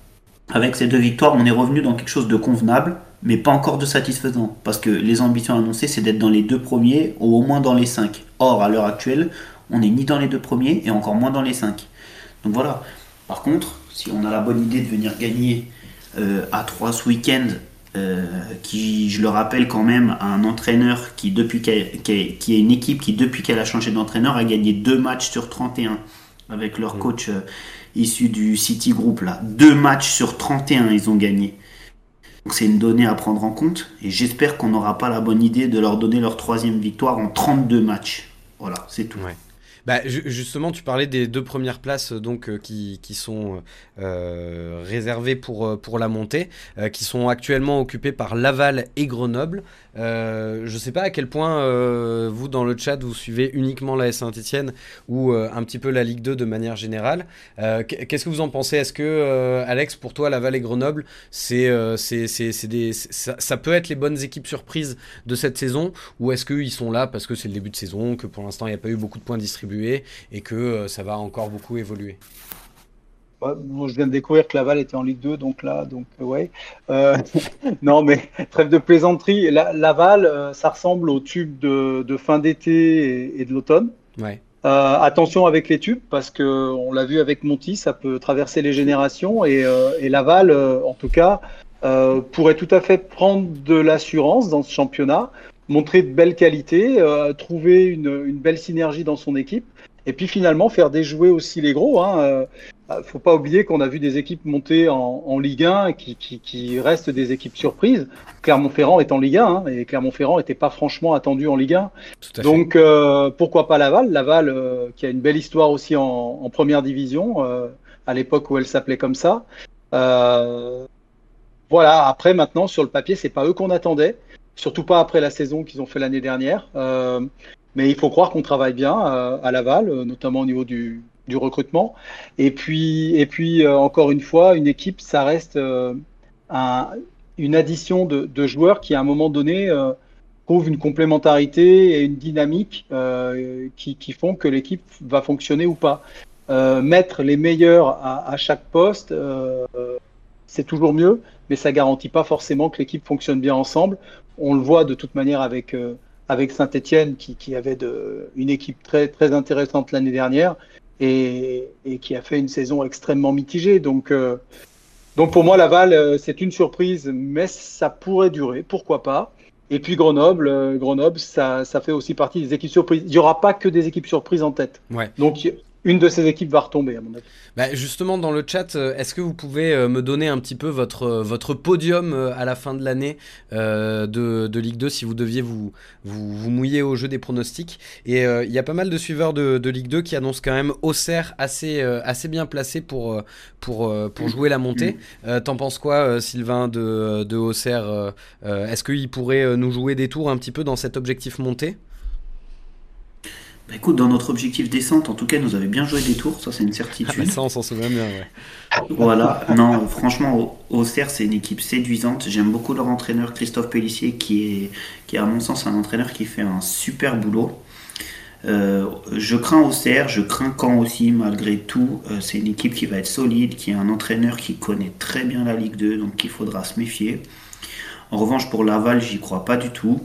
Avec ces deux victoires, on est revenu dans quelque chose de convenable, mais pas encore de satisfaisant, parce que les ambitions annoncées, c'est d'être dans les deux premiers ou au moins dans les cinq. Or à l'heure actuelle, on n'est ni dans les deux premiers et encore moins dans les cinq. Donc voilà. Par contre, si on a la bonne idée de venir gagner Euh, à trois ce week-end, euh, qui, je le rappelle quand même, a un entraîneur qui, depuis qu'elle, qui, qui est une équipe qui, depuis qu'elle a changé d'entraîneur, a gagné deux matchs sur trente et un avec leur coach euh, issu du City Group. Là. Deux matchs sur trente et un, ils ont gagné. Donc c'est une donnée à prendre en compte, et j'espère qu'on n'aura pas la bonne idée de leur donner leur troisième victoire en trente-deux matchs. Voilà, c'est tout. Ouais. Bah, justement, tu parlais des deux premières places donc, euh, qui, qui sont euh, réservées pour, pour la montée, euh, qui sont actuellement occupées par Laval et Grenoble. Euh, je ne sais pas à quel point euh, vous, dans le chat, vous suivez uniquement la Saint-Etienne ou euh, un petit peu la Ligue deux de manière générale. Euh, qu'est-ce que vous en pensez ? Est-ce que, euh, Alex, pour toi, Laval et Grenoble, c'est, euh, c'est, c'est, c'est des, c'est, ça, ça peut être les bonnes équipes surprises de cette saison ? Ou est-ce qu'ils sont là parce que c'est le début de saison, que pour l'instant, il n'y a pas eu beaucoup de points distribués et que euh, ça va encore beaucoup évoluer. Ouais, bon, je viens de découvrir que Laval était en Ligue deux, donc là, donc euh, ouais. Euh, non, mais trêve de plaisanterie. La, Laval, euh, ça ressemble aux tubes de, de fin d'été et, et de l'automne. Ouais. Euh, attention avec les tubes, parce qu'on l'a vu avec Monty, ça peut traverser les générations. Et, euh, et Laval, euh, en tout cas, euh, pourrait tout à fait prendre de l'assurance dans ce championnat, montrer de belles qualités, euh, trouver une, une belle synergie dans son équipe, et puis finalement faire déjouer aussi les gros. Hein. Euh, faut pas oublier qu'on a vu des équipes monter en, en Ligue un qui, qui, qui restent des équipes surprises. Clermont-Ferrand est en Ligue un, hein, et Clermont-Ferrand n'était pas franchement attendu en Ligue un. Donc euh, pourquoi pas Laval Laval euh, qui a une belle histoire aussi en, en première division, euh, à l'époque où elle s'appelait comme ça. Euh, voilà, après maintenant sur le papier, c'est pas eux qu'on attendait. Surtout pas après la saison qu'ils ont fait l'année dernière. Euh, mais il faut croire qu'on travaille bien euh, à Laval, euh, notamment au niveau du, du recrutement. Et puis, et puis euh, encore une fois, une équipe, ça reste euh, un, une addition de, de joueurs qui, à un moment donné, euh, trouvent une complémentarité et une dynamique euh, qui, qui font que l'équipe va fonctionner ou pas. Euh, mettre les meilleurs à, à chaque poste, euh, c'est toujours mieux, mais ça garantit pas forcément que l'équipe fonctionne bien ensemble. On le voit de toute manière avec, euh, avec Saint-Etienne qui, qui avait de, une équipe très, très intéressante l'année dernière et, et qui a fait une saison extrêmement mitigée. Donc, euh, donc pour moi, Laval, euh, c'est une surprise, mais ça pourrait durer, pourquoi pas. Et puis Grenoble, euh, Grenoble ça, ça fait aussi partie des équipes surprises. Il n'y aura pas que des équipes surprises en tête. Ouais. Donc, une de ces équipes va retomber, à mon avis. Bah justement, dans le chat, est-ce que vous pouvez me donner un petit peu votre, votre podium à la fin de l'année euh, de, de Ligue deux, si vous deviez vous, vous, vous mouiller au jeu des pronostics ? Et il euh, y a pas mal de suiveurs de, de Ligue deux qui annoncent quand même Auxerre assez, euh, assez bien placé pour, pour, pour jouer la montée. Euh, t'en penses quoi, Sylvain, de, de Auxerre ? euh, Est-ce qu'il pourrait nous jouer des tours un petit peu dans cet objectif montée ? Bah écoute, dans notre objectif descente, en tout cas, nous avait bien joué des tours, ça c'est une certitude. Ça, on s'en souvient bien, ouais. Voilà, non, franchement, Auxerre, c'est une équipe séduisante. J'aime beaucoup leur entraîneur, Christophe Pellissier, qui est, qui est à mon sens, un entraîneur qui fait un super boulot. Euh, je crains Auxerre, je crains Caen aussi, malgré tout. Euh, c'est une équipe qui va être solide, qui a un entraîneur qui connaît très bien la Ligue deux, donc il faudra se méfier. En revanche, pour Laval, j'y crois pas du tout.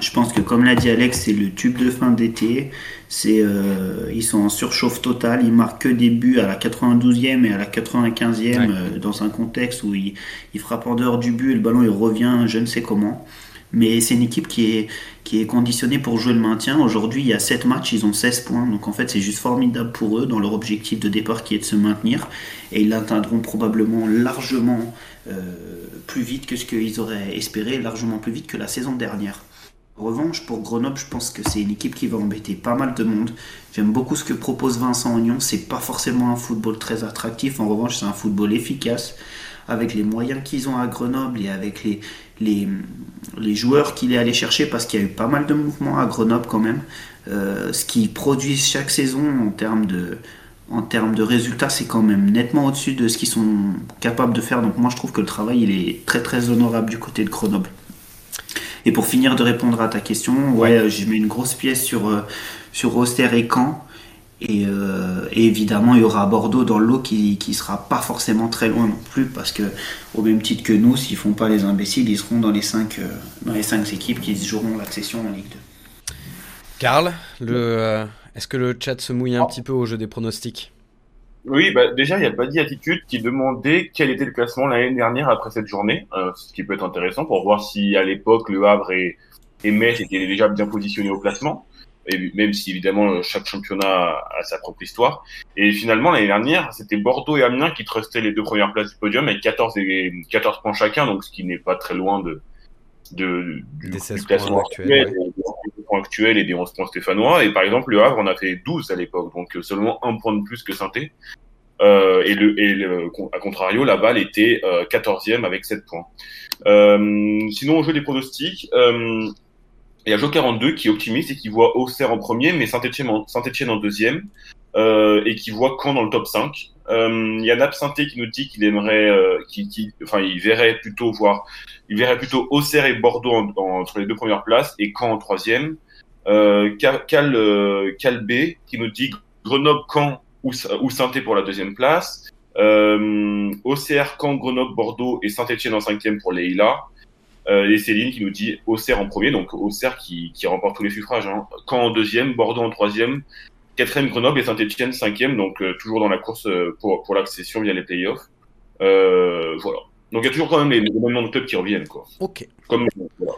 Je pense que, comme l'a dit Alex, c'est le tube de fin d'été. C'est, euh, ils sont en surchauffe totale. Ils marquent que des buts à la quatre-vingt-douzième et à la quatre-vingt-quinzième, ouais. euh, dans un contexte où ils, ils frappent en dehors du but et le ballon il revient je ne sais comment. Mais c'est une équipe qui est, qui est conditionnée pour jouer le maintien. Aujourd'hui, il y a sept matchs, ils ont seize points. Donc en fait, c'est juste formidable pour eux dans leur objectif de départ qui est de se maintenir. Et ils l'atteindront probablement largement euh, plus vite que ce qu'ils auraient espéré, largement plus vite que la saison dernière. En revanche, pour Grenoble, je pense que c'est une équipe qui va embêter pas mal de monde. J'aime beaucoup ce que propose Vincent Ognon. C'est pas forcément un football très attractif. En revanche, c'est un football efficace. Avec les moyens qu'ils ont à Grenoble et avec les, les, les joueurs qu'il est allé chercher, parce qu'il y a eu pas mal de mouvements à Grenoble quand même. Euh, ce qu'ils produisent chaque saison en termes de, en termes de résultats, c'est quand même nettement au-dessus de ce qu'ils sont capables de faire. Donc moi, je trouve que le travail, il est très très honorable du côté de Grenoble. Et pour finir de répondre à ta question, ouais, je mets une grosse pièce sur, sur Auxerre et Caen. Et, euh, et évidemment, il y aura Bordeaux dans l'eau qui ne sera pas forcément très loin non plus, parce que au même titre que nous, s'ils ne font pas les imbéciles, ils seront dans les cinq euh, dans les cinq équipes qui joueront l'accession en Ligue deux. Carl, le, euh, est-ce que le chat se mouille un petit peu au jeu des pronostics ? Oui, bah déjà, il y a Badi Attitude qui demandait quel était le classement l'année dernière après cette journée, euh, ce qui peut être intéressant pour voir si à l'époque, Le Havre et, et Metz étaient déjà bien positionnés au classement. Et même si évidemment chaque championnat a sa propre histoire. Et finalement l'année dernière, c'était Bordeaux et Amiens qui trustaient les deux premières places du podium avec quatorze et quatorze points chacun, donc ce qui n'est pas très loin de de du, du classement actuel, ouais. Des points actuels et des onze points stéphanois. Et par exemple Le Havre en a fait douze à l'époque, donc seulement un point de plus que Saint-Étienne. Euh, et le, et le, à contrario, Laval était euh, quatorzième avec sept points. Euh, sinon au jeu des pronostics. Euh, Il y a Joe quarante-deux qui est optimiste et qui voit Auxerre en premier, mais Saint-Étienne en, Saint-Étienne en deuxième, euh, et qui voit Caen dans le top cinq. Euh, il y a Nap Sainté qui nous dit qu'il aimerait, euh, qui, qui, enfin, il verrait plutôt voir, il verrait plutôt Auxerre et Bordeaux en, en, entre les deux premières places et Caen en troisième. Euh, Cal, Cal, euh, Cal B qui nous dit Grenoble, Caen ou, ou Sainté pour la deuxième place. Euh, Auxerre, Caen, Grenoble, Bordeaux et Saint-Étienne en cinquième pour Leïla. Euh, et Céline qui nous dit Auxerre en premier, donc Auxerre qui, qui remporte tous les suffrages, hein. Caen en deuxième, Bordeaux en troisième, quatrième Grenoble et Saint-Étienne cinquième, donc euh, toujours dans la course euh, pour, pour l'accession via les playoffs. Euh, voilà. Donc il y a toujours quand même les, les mêmes noms de clubs qui reviennent, quoi. Ok. Comme, voilà.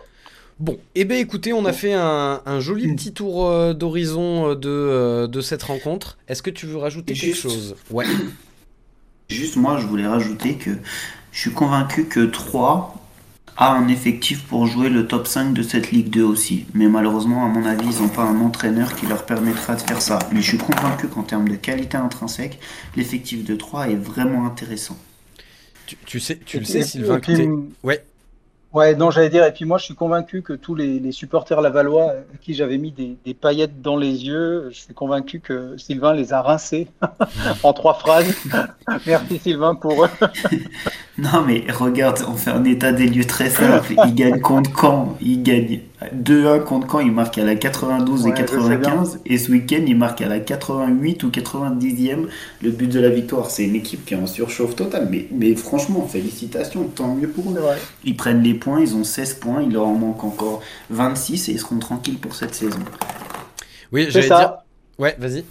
Bon, eh bien écoutez, on a fait un, un joli mmh. petit tour euh, d'horizon de, euh, de cette rencontre. Est-ce que tu veux rajouter Juste. quelque chose ? Ouais. Juste moi, je voulais rajouter que je suis convaincu que trois a un effectif pour jouer le top cinq de cette Ligue deux aussi. Mais malheureusement, à mon avis, ils n'ont pas un entraîneur qui leur permettra de faire ça. Mais je suis convaincu qu'en termes de qualité intrinsèque, l'effectif de trois est vraiment intéressant. Tu, tu sais, tu le sais, Sylvain. Ouais. Ouais, non, j'allais dire. Et puis moi, je suis convaincu que tous les, les supporters lavallois à qui j'avais mis des, des paillettes dans les yeux, je suis convaincu que Sylvain les a rincés en trois phrases. Merci Sylvain pour eux. Non, mais regarde, on fait un état des lieux très simple. Ils gagnent contre Caen. Ils gagnent deux un contre Caen. Ils marquent à la quatre-vingt-douze ouais, et quatre-vingt-quinze. Et ce week-end, ils marquent à la quatre-vingt-huit ou quatre-vingt-dixième. Le but de la victoire, c'est une équipe qui est en surchauffe totale. Mais, mais franchement, félicitations. Tant mieux pour eux. Ouais. Ils prennent les points. Ils ont seize points. Il leur en manque encore vingt-six et ils seront tranquilles pour cette saison. Oui, j'allais dire. Ouais, vas-y.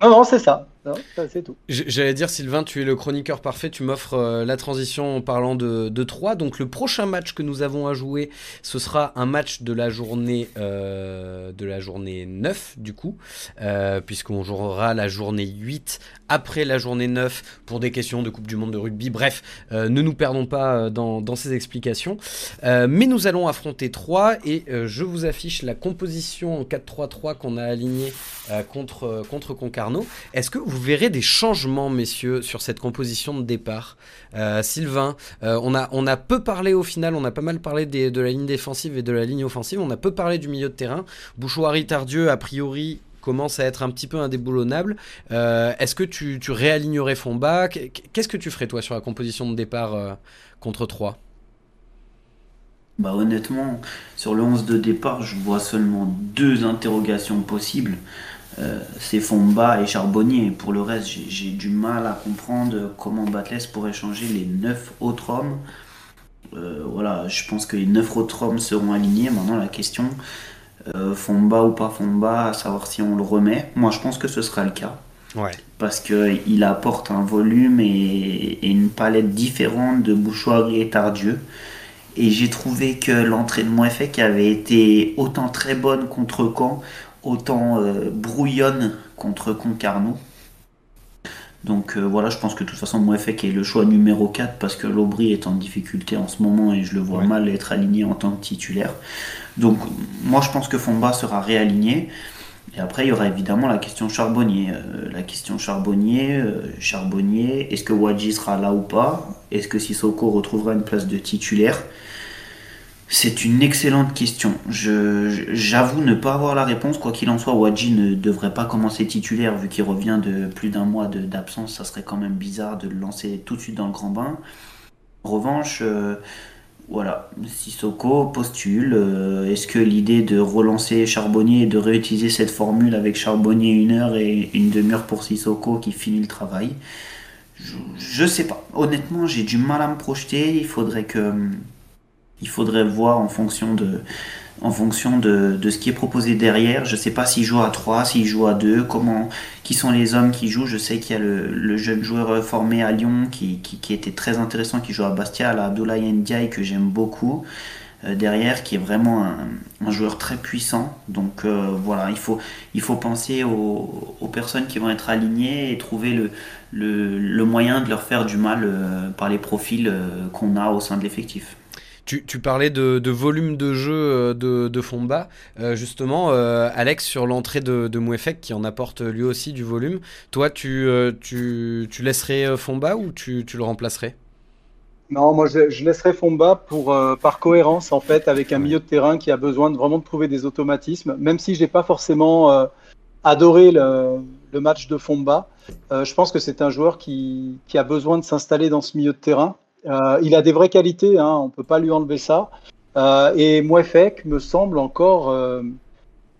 Non, non, c'est ça. Non, c'est tout. J'allais dire, Sylvain, tu es le chroniqueur parfait, tu m'offres euh, la transition en parlant de, de trois. Donc le prochain match que nous avons à jouer, ce sera un match de la journée, euh, de la journée neuf du coup, euh, puisqu'on jouera la journée huit après la journée neuf pour des questions de Coupe du Monde de rugby. Bref, euh, ne nous perdons pas dans, dans ces explications. Euh, mais nous allons affronter trois et euh, je vous affiche la composition en quatre trois trois qu'on a alignée euh, contre, euh, contre Concarneau. Est-ce que vous Vous verrez des changements, messieurs, sur cette composition de départ. Euh, Sylvain, euh, on, a, on a peu parlé au final, on a pas mal parlé des, de la ligne défensive et de la ligne offensive, on a peu parlé du milieu de terrain. Bouchouari, Tardieu, a priori, commence à être un petit peu indéboulonnable. Euh, est-ce que tu, tu réalignerais Fomba ? Qu'est-ce que tu ferais, toi, sur la composition de départ euh, contre trois ? Bah, honnêtement, sur le onze de départ, je vois seulement deux interrogations possibles. Euh, c'est Fomba et Charbonnier. Pour le reste, j'ai, j'ai du mal à comprendre comment Batlles pourrait changer les neuf autres hommes. Euh, voilà, je pense que les neuf autres hommes seront alignés. Maintenant, la question, euh, Fomba ou pas Fomba, à savoir si on le remet. Moi, je pense que ce sera le cas. Ouais. Parce qu'il apporte un volume et, et une palette différente de Bouchouari et Tardieu. Et j'ai trouvé que l'entrée de Mouefek avait été autant très bonne contre Caen, autant euh, brouillonne contre Concarneau. Donc euh, voilà, je pense que de toute façon Mouefek est le choix numéro quatre parce que Lobry est en difficulté en ce moment et je le vois ouais. mal être aligné en tant que titulaire. Donc moi je pense que Fomba sera réaligné. Et après, il y aura évidemment la question Charbonnier. Euh, la question Charbonnier, euh, Charbonnier, est-ce que Wadji sera là ou pas? Est-ce que Sissoko retrouvera une place de titulaire? C'est une excellente question. Je, je, j'avoue ne pas avoir la réponse. Quoi qu'il en soit, Wadji ne devrait pas commencer titulaire vu qu'il revient de plus d'un mois de, d'absence. Ça serait quand même bizarre de le lancer tout de suite dans le grand bain. En revanche... Euh, Voilà, Sissoko postule. Euh, est-ce que l'idée de relancer Charbonnier et de réutiliser cette formule avec Charbonnier une heure et une demi-heure pour Sissoko qui finit le travail, je ne sais pas. Honnêtement, j'ai du mal à me projeter. Il faudrait que, il faudrait voir en fonction de, en fonction de, de ce qui est proposé derrière. Je ne sais pas s'il joue à trois, s'il joue à deux, comment, qui sont les hommes qui jouent. Je sais qu'il y a le, le jeune joueur formé à Lyon qui, qui, qui était très intéressant, qui joue à Bastia, à Abdoulaye Ndiaye, que j'aime beaucoup, euh, derrière, qui est vraiment un, un joueur très puissant. Donc euh, voilà, il faut, il faut penser aux, aux personnes qui vont être alignées et trouver le, le, le moyen de leur faire du mal euh, par les profils euh, qu'on a au sein de l'effectif. Tu, tu parlais de, de volume de jeu de, de Fomba. Euh, justement, euh, Alex, sur l'entrée de, de Mouefek, qui en apporte lui aussi du volume, toi, tu, euh, tu, tu laisserais Fomba ou tu, tu le remplacerais? Non, moi, je, je laisserais Fomba pour, euh, par cohérence, en fait, avec un milieu de terrain qui a besoin de vraiment de trouver des automatismes, même si je n'ai pas forcément euh, adoré le, le match de Fomba. Euh, je pense que c'est un joueur qui, qui a besoin de s'installer dans ce milieu de terrain. Euh, il a des vraies qualités, hein, on ne peut pas lui enlever ça. Euh, et Mouefek me semble encore euh,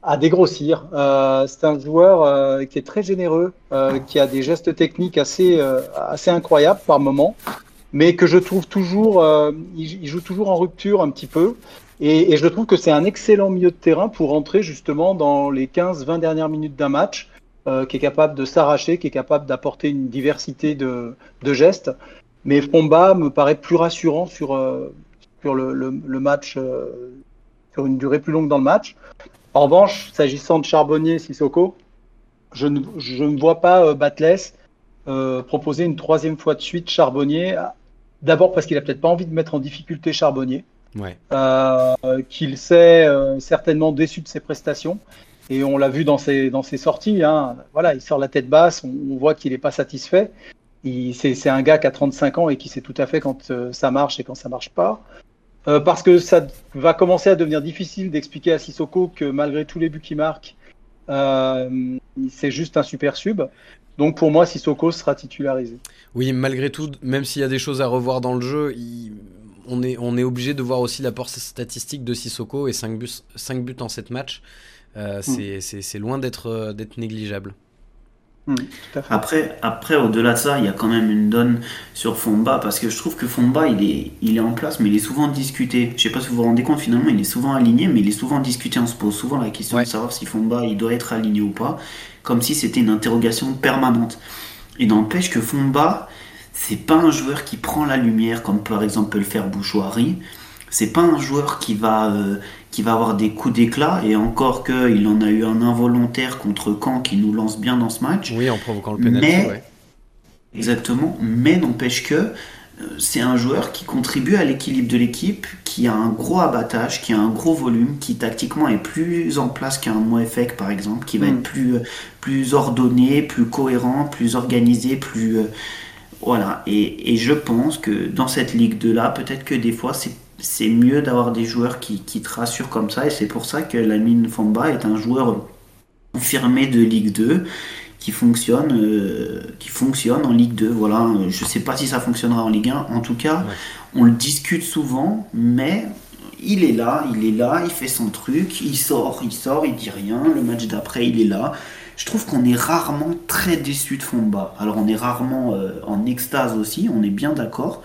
à dégrossir. Euh, c'est un joueur euh, qui est très généreux, euh, qui a des gestes techniques assez, euh, assez incroyables par moment, mais que je trouve toujours, euh, il, il joue toujours en rupture un petit peu. Et, et je trouve que c'est un excellent milieu de terrain pour entrer justement dans les quinze à vingt dernières minutes d'un match, euh, qui est capable de s'arracher, qui est capable d'apporter une diversité de, de gestes. Mais Fomba me paraît plus rassurant sur, euh, sur le, le, le match, euh, sur une durée plus longue dans le match. En revanche, s'agissant de Charbonnier et Sissoko, je ne, je ne vois pas euh, Batlles euh, proposer une troisième fois de suite Charbonnier. D'abord parce qu'il n'a peut-être pas envie de mettre en difficulté Charbonnier, ouais. euh, qu'il s'est euh, certainement déçu de ses prestations. Et on l'a vu dans ses, dans ses sorties. Hein. Voilà, il sort la tête basse, on, on voit qu'il n'est pas satisfait. Il, c'est, c'est un gars qui a trente-cinq ans et qui sait tout à fait quand euh, ça marche et quand ça marche pas. Euh, parce que ça va commencer à devenir difficile d'expliquer à Sissoko que malgré tous les buts qu'il marque, euh, c'est juste un super sub. Donc pour moi, Sissoko sera titularisé. Oui, malgré tout, même s'il y a des choses à revoir dans le jeu, il... on est, on est obligé de voir aussi l'apport statistique de Sissoko et cinq buts, cinq buts en sept matchs. Euh, mmh. c'est, c'est, c'est loin d'être, d'être négligeable. Mmh, après, après, au-delà de ça, il y a quand même une donne sur Fomba parce que je trouve que Fomba il est, il est en place, mais il est souvent discuté. Je sais pas si vous vous rendez compte, finalement, il est souvent aligné, mais il est souvent discuté. On se pose souvent la question ouais. de savoir si Fomba il doit être aligné ou pas, comme si c'était une interrogation permanente. Et n'empêche que Fomba, c'est pas un joueur qui prend la lumière comme par exemple peut le faire Bouchouari. C'est pas un joueur qui va, euh, qui va avoir des coups d'éclat, et encore qu'il en a eu un involontaire contre Caen qui nous lance bien dans ce match. Oui, en provoquant le pénalty, mais, ouais. Exactement, mais n'empêche que euh, c'est un joueur qui contribue à l'équilibre de l'équipe, qui a un gros abattage, qui a un gros volume, qui tactiquement est plus en place qu'un Mouefek par exemple, qui va mm. être plus, plus ordonné, plus cohérent, plus organisé, plus... Euh, voilà, et, et je pense que dans cette Ligue deux-là, peut-être que des fois, c'est c'est mieux d'avoir des joueurs qui, qui te rassurent comme ça, et c'est pour ça que Lamine Fomba est un joueur confirmé de Ligue deux qui fonctionne, euh, qui fonctionne en Ligue deux. Voilà, je ne sais pas si ça fonctionnera en Ligue un, en tout cas, ouais. on le discute souvent, mais il est là, il est là, il fait son truc, il sort, il sort, il dit rien, le match d'après, il est là. Je trouve qu'on est rarement très déçu de Fomba. Alors on est rarement euh, en extase aussi, on est bien d'accord.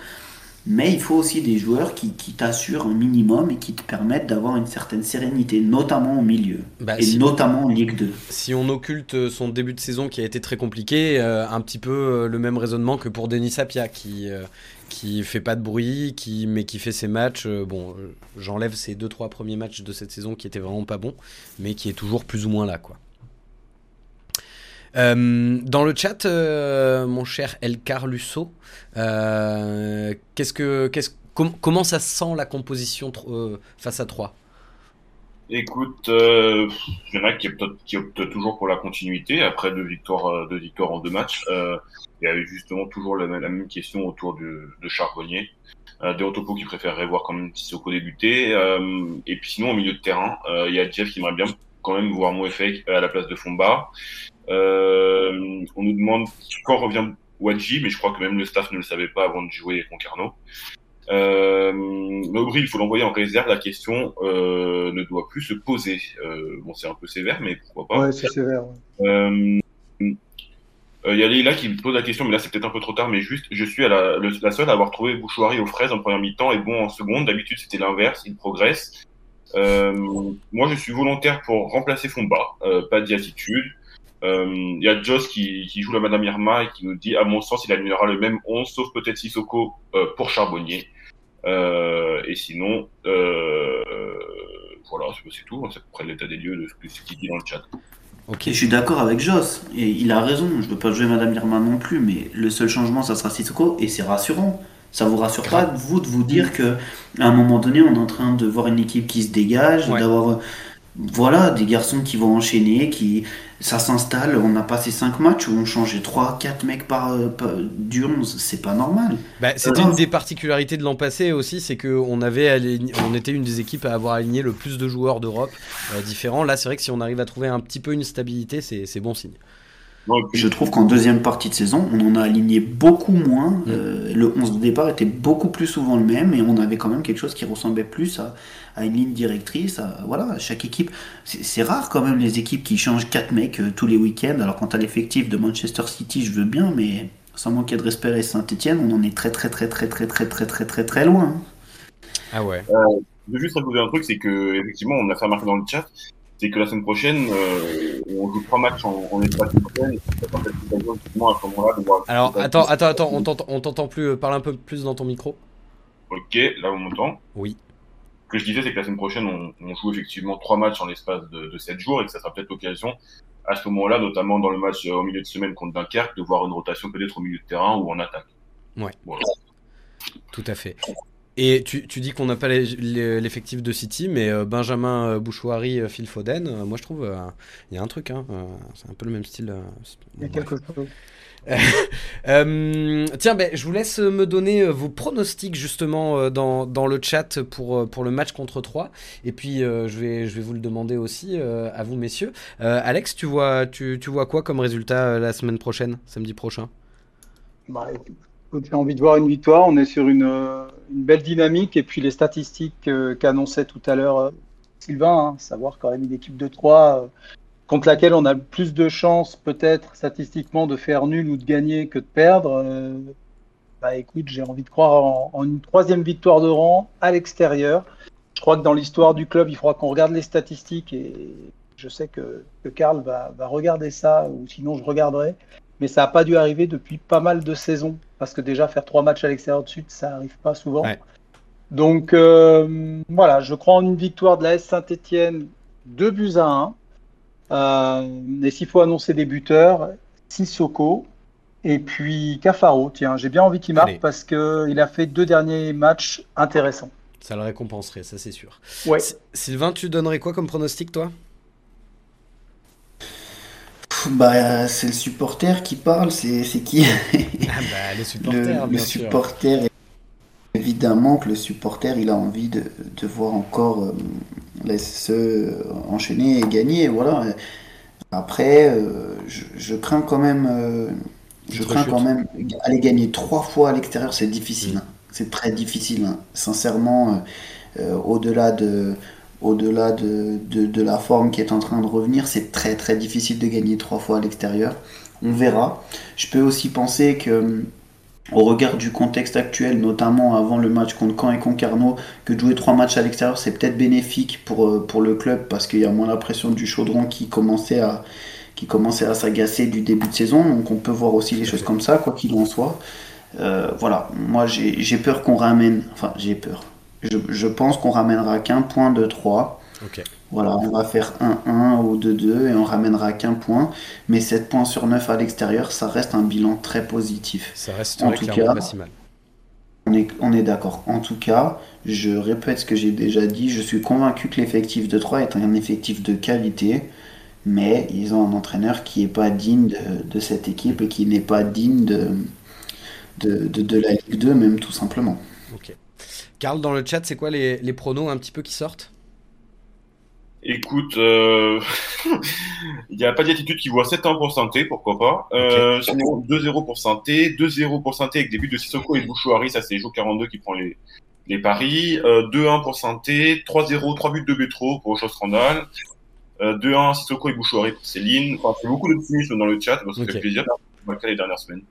Mais il faut aussi des joueurs qui, qui t'assurent un minimum et qui te permettent d'avoir une certaine sérénité, notamment au milieu, bah, et si notamment en Ligue deux. Si on occulte son début de saison qui a été très compliqué, euh, un petit peu euh, le même raisonnement que pour Dennis Appiah, qui euh, qui fait pas de bruit, qui, mais qui fait ses matchs. Euh, bon, euh, j'enlève ses deux trois premiers matchs de cette saison qui étaient vraiment pas bons, mais qui est toujours plus ou moins là, quoi. Euh, dans le chat, euh, mon cher El Carlusso, euh, qu'est-ce que, qu'est-ce, com- comment ça sent la composition tr- euh, face à trois? Écoute, il euh, y en a qui optent, qui optent toujours pour la continuité après deux victoires, deux victoires en deux matchs. Euh, il y a eu justement toujours la, la même question autour de, de Charbonnier. Euh, des Otopos qui préféreraient voir quand même Sissoko débuter. Euh, et puis sinon, au milieu de terrain, il euh, y a Jeff qui aimerait bien quand même voir Mouefek à la place de Fomba. Euh, on nous demande quand revient Wadji, mais je crois que même le staff ne le savait pas avant de jouer Concarneau. Euh, Aubry, il faut l'envoyer en réserve. La question euh, ne doit plus se poser. Euh, bon, c'est un peu sévère, mais pourquoi pas. Ouais, c'est sévère. Il ouais. euh, euh, y a Leïla qui me pose la question, mais là c'est peut-être un peu trop tard. Mais juste, je suis à la, le, la seule à avoir trouvé Bouchouari aux fraises en première mi-temps et bon en seconde. D'habitude, c'était l'inverse. Il progresse. Euh, moi, je suis volontaire pour remplacer Fomba. Euh, pas d'attitude. Il euh, y a Joss qui, qui joue la Madame Irma et qui nous dit, à mon sens, il alignera le même onze, sauf peut-être Sissoko euh, pour Charbonnier. Euh, et sinon, euh, voilà, c'est tout. C'est à peu près l'état des lieux de ce qu'il dit dans le chat. Ok, je suis d'accord avec Joss. Et il a raison, je ne veux pas jouer Madame Irma non plus, mais le seul changement, ça sera Sissoko et c'est rassurant. Ça vous rassure pas, vous, de vous dire qu'à un moment donné, on est en train de voir une équipe qui se dégage, ouais. d'avoir... Voilà, des garçons qui vont enchaîner, qui ça s'installe. On a passé cinq matchs où on changeait trois quatre mecs par, par, du onze, c'est pas normal. Bah, c'était euh, une des particularités de l'an passé aussi, c'est qu'on avait aligné, on était une des équipes à avoir aligné le plus de joueurs d'Europe euh, différents. Là, c'est vrai que si on arrive à trouver un petit peu une stabilité, c'est, c'est bon signe. Je trouve qu'en deuxième partie de saison, on en a aligné beaucoup moins. Mmh. Euh, le onze de départ était beaucoup plus souvent le même et on avait quand même quelque chose qui ressemblait plus à, à une ligne directrice. À, voilà, chaque équipe, c'est, c'est rare quand même les équipes qui changent quatre mecs euh, tous les week-ends. Alors quand à l'effectif de Manchester City, je veux bien, mais sans manquer de respect à Saint-Etienne, on en est très très très très très très très très très très loin. Ah ouais. Euh, je veux juste rajouter un truc, c'est que effectivement, on a fait remarquer dans le chat. C'est que la semaine prochaine, euh, on joue trois matchs en, en espace prochaine et c'est peut-être l'occasion justement à ce moment-là de voir. Alors attends, attends, attends, on t'entend, on t'entend plus, euh, parle un peu plus dans ton micro. Ok, là on m'entend. Oui. Ce que je disais, c'est que la semaine prochaine, on, on joue effectivement trois matchs en l'espace de, de sept jours et que ça sera peut-être l'occasion à ce moment-là, notamment dans le match euh, au milieu de semaine contre Dunkerque, de voir une rotation peut-être au milieu de terrain ou en attaque. Ouais. Voilà. Tout à fait. Et tu, tu dis qu'on n'a pas les, les, l'effectif de City, mais euh, Benjamin euh, Bouchouari, euh, Phil Foden, euh, moi je trouve, il euh, y a un truc, hein, euh, c'est un peu le même style. Euh, il y a quelque chose. euh, tiens, ben, je vous laisse me donner vos pronostics justement dans, dans le chat pour, pour le match contre trois. Et puis euh, je, vais, je vais vous le demander aussi euh, à vous messieurs. Euh, Alex, tu vois, tu, tu vois quoi comme résultat euh, la semaine prochaine, samedi prochain? Bah, j'ai envie de voir une victoire, on est sur une, euh, une belle dynamique et puis les statistiques euh, qu'annonçait tout à l'heure euh, Sylvain, hein, savoir quand même une équipe de trois euh, contre laquelle on a plus de chances peut-être statistiquement de faire nul ou de gagner que de perdre, euh, bah écoute, j'ai envie de croire en, en une troisième victoire de rang à l'extérieur. Je crois que dans l'histoire du club, il faudra qu'on regarde les statistiques et je sais que, que Carl va, va regarder ça ou sinon je regarderai. Mais ça n'a pas dû arriver depuis pas mal de saisons. Parce que déjà, faire trois matchs à l'extérieur de suite, ça n'arrive pas souvent. Ouais. Donc, euh, voilà, je crois en une victoire de la S Saint-Etienne, deux buts à un. Euh, et s'il faut annoncer des buteurs, Sissoko et puis Cafaro. Tiens, j'ai bien envie qu'il marque. Allez. Parce qu'il a fait deux derniers matchs intéressants. Ça le récompenserait, ça c'est sûr. Ouais. S- Sylvain, tu donnerais quoi comme pronostic, toi ? Bah, c'est le supporter qui parle, c'est, c'est qui ? Ah bah, les supporters, le, bien le supporter, sûr. Évidemment que le supporter, il a envie de, de voir encore euh, les, se enchaîner et gagner, voilà. Après, euh, je, je crains quand même, euh, je crains quand même aller gagner trois fois à l'extérieur, c'est difficile, hein. C'est très difficile, hein. Sincèrement, euh, euh, au-delà de... Au-delà de, de, de la forme qui est en train de revenir, c'est très très difficile de gagner trois fois à l'extérieur. On verra. Je peux aussi penser que au regard du contexte actuel, notamment avant le match contre Caen et Concarneau, que de jouer trois matchs à l'extérieur, c'est peut-être bénéfique pour, pour le club, parce qu'il y a moins la pression du chaudron qui commençait à, qui commençait à s'agacer du début de saison. Donc on peut voir aussi des choses comme ça, quoi qu'il en soit. Euh, voilà, moi j'ai, j'ai peur qu'on ramène, enfin j'ai peur, je, je pense qu'on ramènera qu'un point de trois. Okay. Voilà, on va faire un un ou deux deux et on ramènera qu'un point, mais sept points sur neuf à l'extérieur, ça reste un bilan très positif. Ça reste en tout cas maximal. On est, on est d'accord. En tout cas, je répète ce que j'ai déjà dit, je suis convaincu que l'effectif de Troyes est un effectif de qualité, mais ils ont un entraîneur qui n'est pas digne de, de cette équipe et qui n'est pas digne de, de, de, de la Ligue deux, même tout simplement. Ok. Carl, dans le chat, c'est quoi les, les pronos un petit peu qui sortent ? Écoute, euh... il n'y a pas d'attitude qui voit sept ans pour Santé, pourquoi pas. Euh, okay. deux zéro pour Santé, deux zéro pour Santé avec des buts de Sissoko et de Bouchouari, ça c'est Jo quarante-deux qui prend les, les paris. Euh, deux un pour Santé, trois zéro, trois buts de Bétro pour Chostrandal. Euh, deux un Sissoko et Bouchouari pour Céline. Enfin, c'est beaucoup d'optimisme dans le chat, parce que okay. Ça fait plaisir, dans le cas des dernières semaines.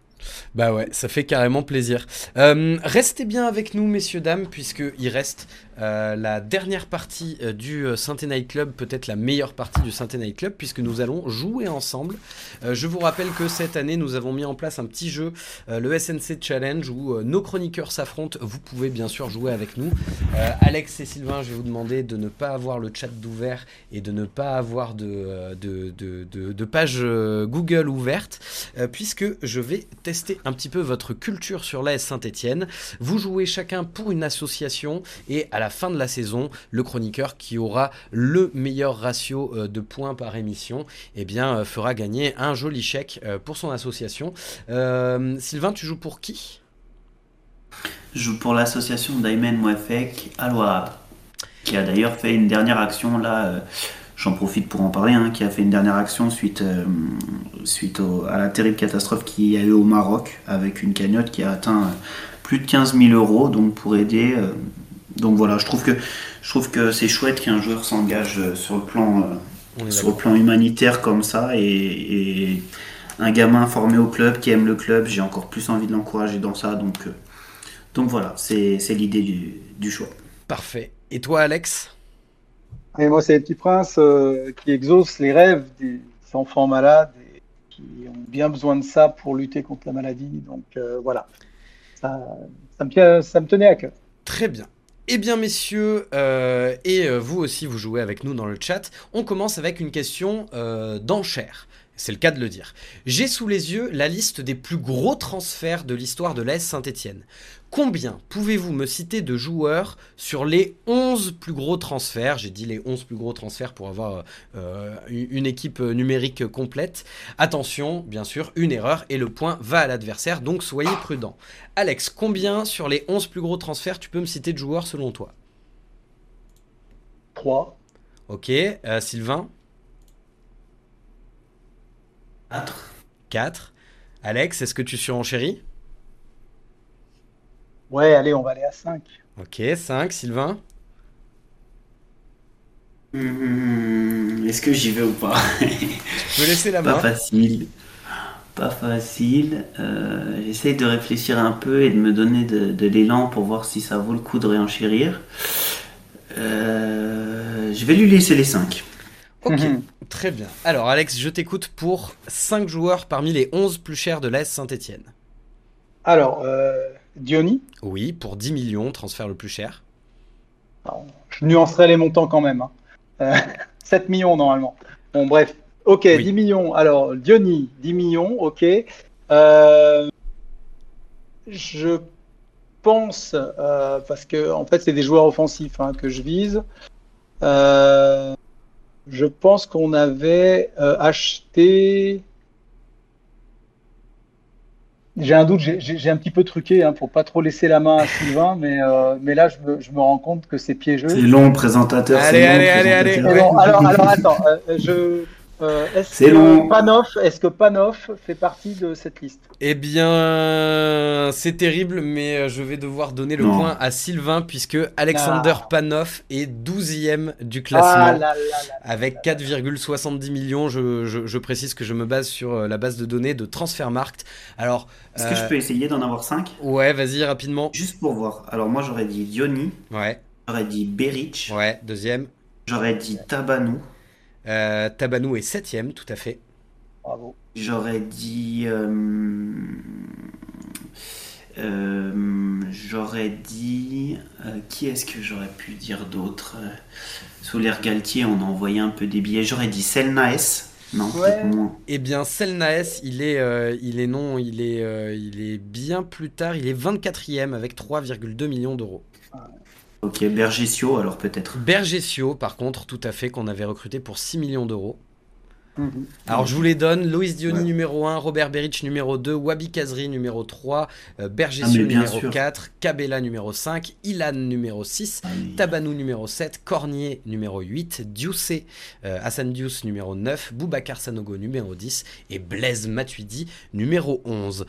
Bah ouais, ça fait carrément plaisir. Euh, restez bien avec nous, messieurs, dames, puisqu'il reste euh, la dernière partie euh, du Sainte et Night Club, peut-être la meilleure partie du Sainte et Night Club, puisque nous allons jouer ensemble. Euh, je vous rappelle que cette année, nous avons mis en place un petit jeu, euh, le S N C Challenge, où euh, nos chroniqueurs s'affrontent. Vous pouvez bien sûr jouer avec nous. Euh, Alex et Sylvain, je vais vous demander de ne pas avoir le chat d'ouvert et de ne pas avoir de, de, de, de, de page Google ouverte, euh, puisque je vais tester un petit peu votre culture sur l'A S Saint-Etienne. Vous jouez chacun pour une association et à la fin de la saison, le chroniqueur qui aura le meilleur ratio de points par émission, eh bien, fera gagner un joli chèque pour son association. Euh, Sylvain, tu joues pour qui ? Je joue pour l'association d'Aymen Mouefek à Loire, qui a d'ailleurs fait une dernière action là... Euh... J'en profite pour en parler, hein, qui a fait une dernière action suite, euh, suite au, à la terrible catastrophe qu'il y a eu au Maroc, avec une cagnotte qui a atteint euh, plus de quinze mille euros, donc pour aider. Euh, donc voilà, je trouve que, je trouve que c'est chouette qu'un joueur s'engage euh, sur, le plan, euh, sur le plan humanitaire comme ça, et, et un gamin formé au club, qui aime le club, j'ai encore plus envie de l'encourager dans ça, donc, euh, donc voilà, c'est, c'est l'idée du, du choix. Parfait. Et toi, Alex ? Et moi, c'est les petits princes euh, qui exaucent les rêves des enfants malades et qui ont bien besoin de ça pour lutter contre la maladie. Donc euh, voilà, ça, ça, me, ça me tenait à cœur. Très bien. Eh bien, messieurs, euh, et vous aussi, vous jouez avec nous dans le chat. On commence avec une question euh, d'enchère. C'est le cas de le dire. J'ai sous les yeux la liste des plus gros transferts de l'histoire de l'A S Saint-Etienne. Combien pouvez-vous me citer de joueurs sur les onze plus gros transferts ? J'ai dit les onze plus gros transferts pour avoir euh, une équipe numérique complète. Attention, bien sûr, une erreur et le point va à l'adversaire, donc soyez prudents. Alex, combien sur les onze plus gros transferts tu peux me citer de joueurs selon toi ? trois. Ok, euh, Sylvain ? quatre. Alex, est-ce que tu surenchéris ? Ouais, allez, on va aller à cinq. Ok, cinq. Sylvain ? mmh, Est-ce que j'y vais ou pas ? Je peux laisser la main. Pas facile. Pas facile. Euh, j'essaye de réfléchir un peu et de me donner de, de l'élan pour voir si ça vaut le coup de réenchérir. Euh, je vais lui laisser les cinq. Ok, mmh. Très bien. Alors Alex, je t'écoute pour cinq joueurs parmi les onze plus chers de l'A S Saint-Etienne. Alors, euh, Diony ? Oui, pour dix millions, transfert le plus cher. Alors, je nuancerai les montants quand même. Hein. Euh, sept millions normalement. Bon, bref. Ok, oui. dix millions. Alors, Diony, dix millions, ok. Euh, je pense, euh, parce que en fait, c'est des joueurs offensifs hein, que je vise. Euh... Je pense qu'on avait euh, acheté. J'ai un doute, j'ai, j'ai un petit peu truqué hein, pour pas trop laisser la main à Sylvain, mais, euh, mais là je me, je me rends compte que c'est piégeux. C'est long, présentateur. Allez, c'est long, allez, allez, allez. Bon, alors, alors attends, euh, je, Euh, est-ce que long. Panoff, est-ce que Panoff fait partie de cette liste? Eh bien, c'est terrible, mais je vais devoir donner le non. point à Sylvain, puisque Alexander ah. Panoff est douzième du classement, ah, là, là, là, avec quatre virgule soixante-dix millions. Je, je, je précise que je me base sur la base de données de Transfermarkt. Alors, est-ce euh... que je peux essayer d'en avoir cinq? Ouais, vas-y, rapidement. Juste pour voir. Alors, moi, j'aurais dit Diony. Ouais. J'aurais dit Beric. Ouais, deuxième. J'aurais dit Tabanou. Euh, Tabanou est septième, tout à fait. Bravo. J'aurais dit. Euh, euh, j'aurais dit. Euh, qui est-ce que j'aurais pu dire d'autre? Sous l'ère Galtier, on a envoyé un peu des billets. J'aurais dit Selnaes. Non, ouais. Eh bien, Selnaes, il est, euh, il est non, il est, euh, il est bien plus tard. Il est vingt-quatrième avec trois virgule deux millions d'euros. Ah. Ok, Bergessio alors peut-être. Bergessio par contre, tout à fait, qu'on avait recruté pour six millions d'euros. Mmh. Alors je vous les donne, Loïs Diony ouais. numéro un, Robert Beric numéro deux, Wabi Kazri numéro trois, euh, Bergessio ah, numéro sûr. quatre, Cabella numéro cinq, Ilan numéro six, ah, oui. Tabanou numéro sept, Cornier numéro huit, Dioussé, euh, Hassan Diouss numéro neuf, Boubacar Sanogo numéro dix et Blaise Matuidi numéro onze.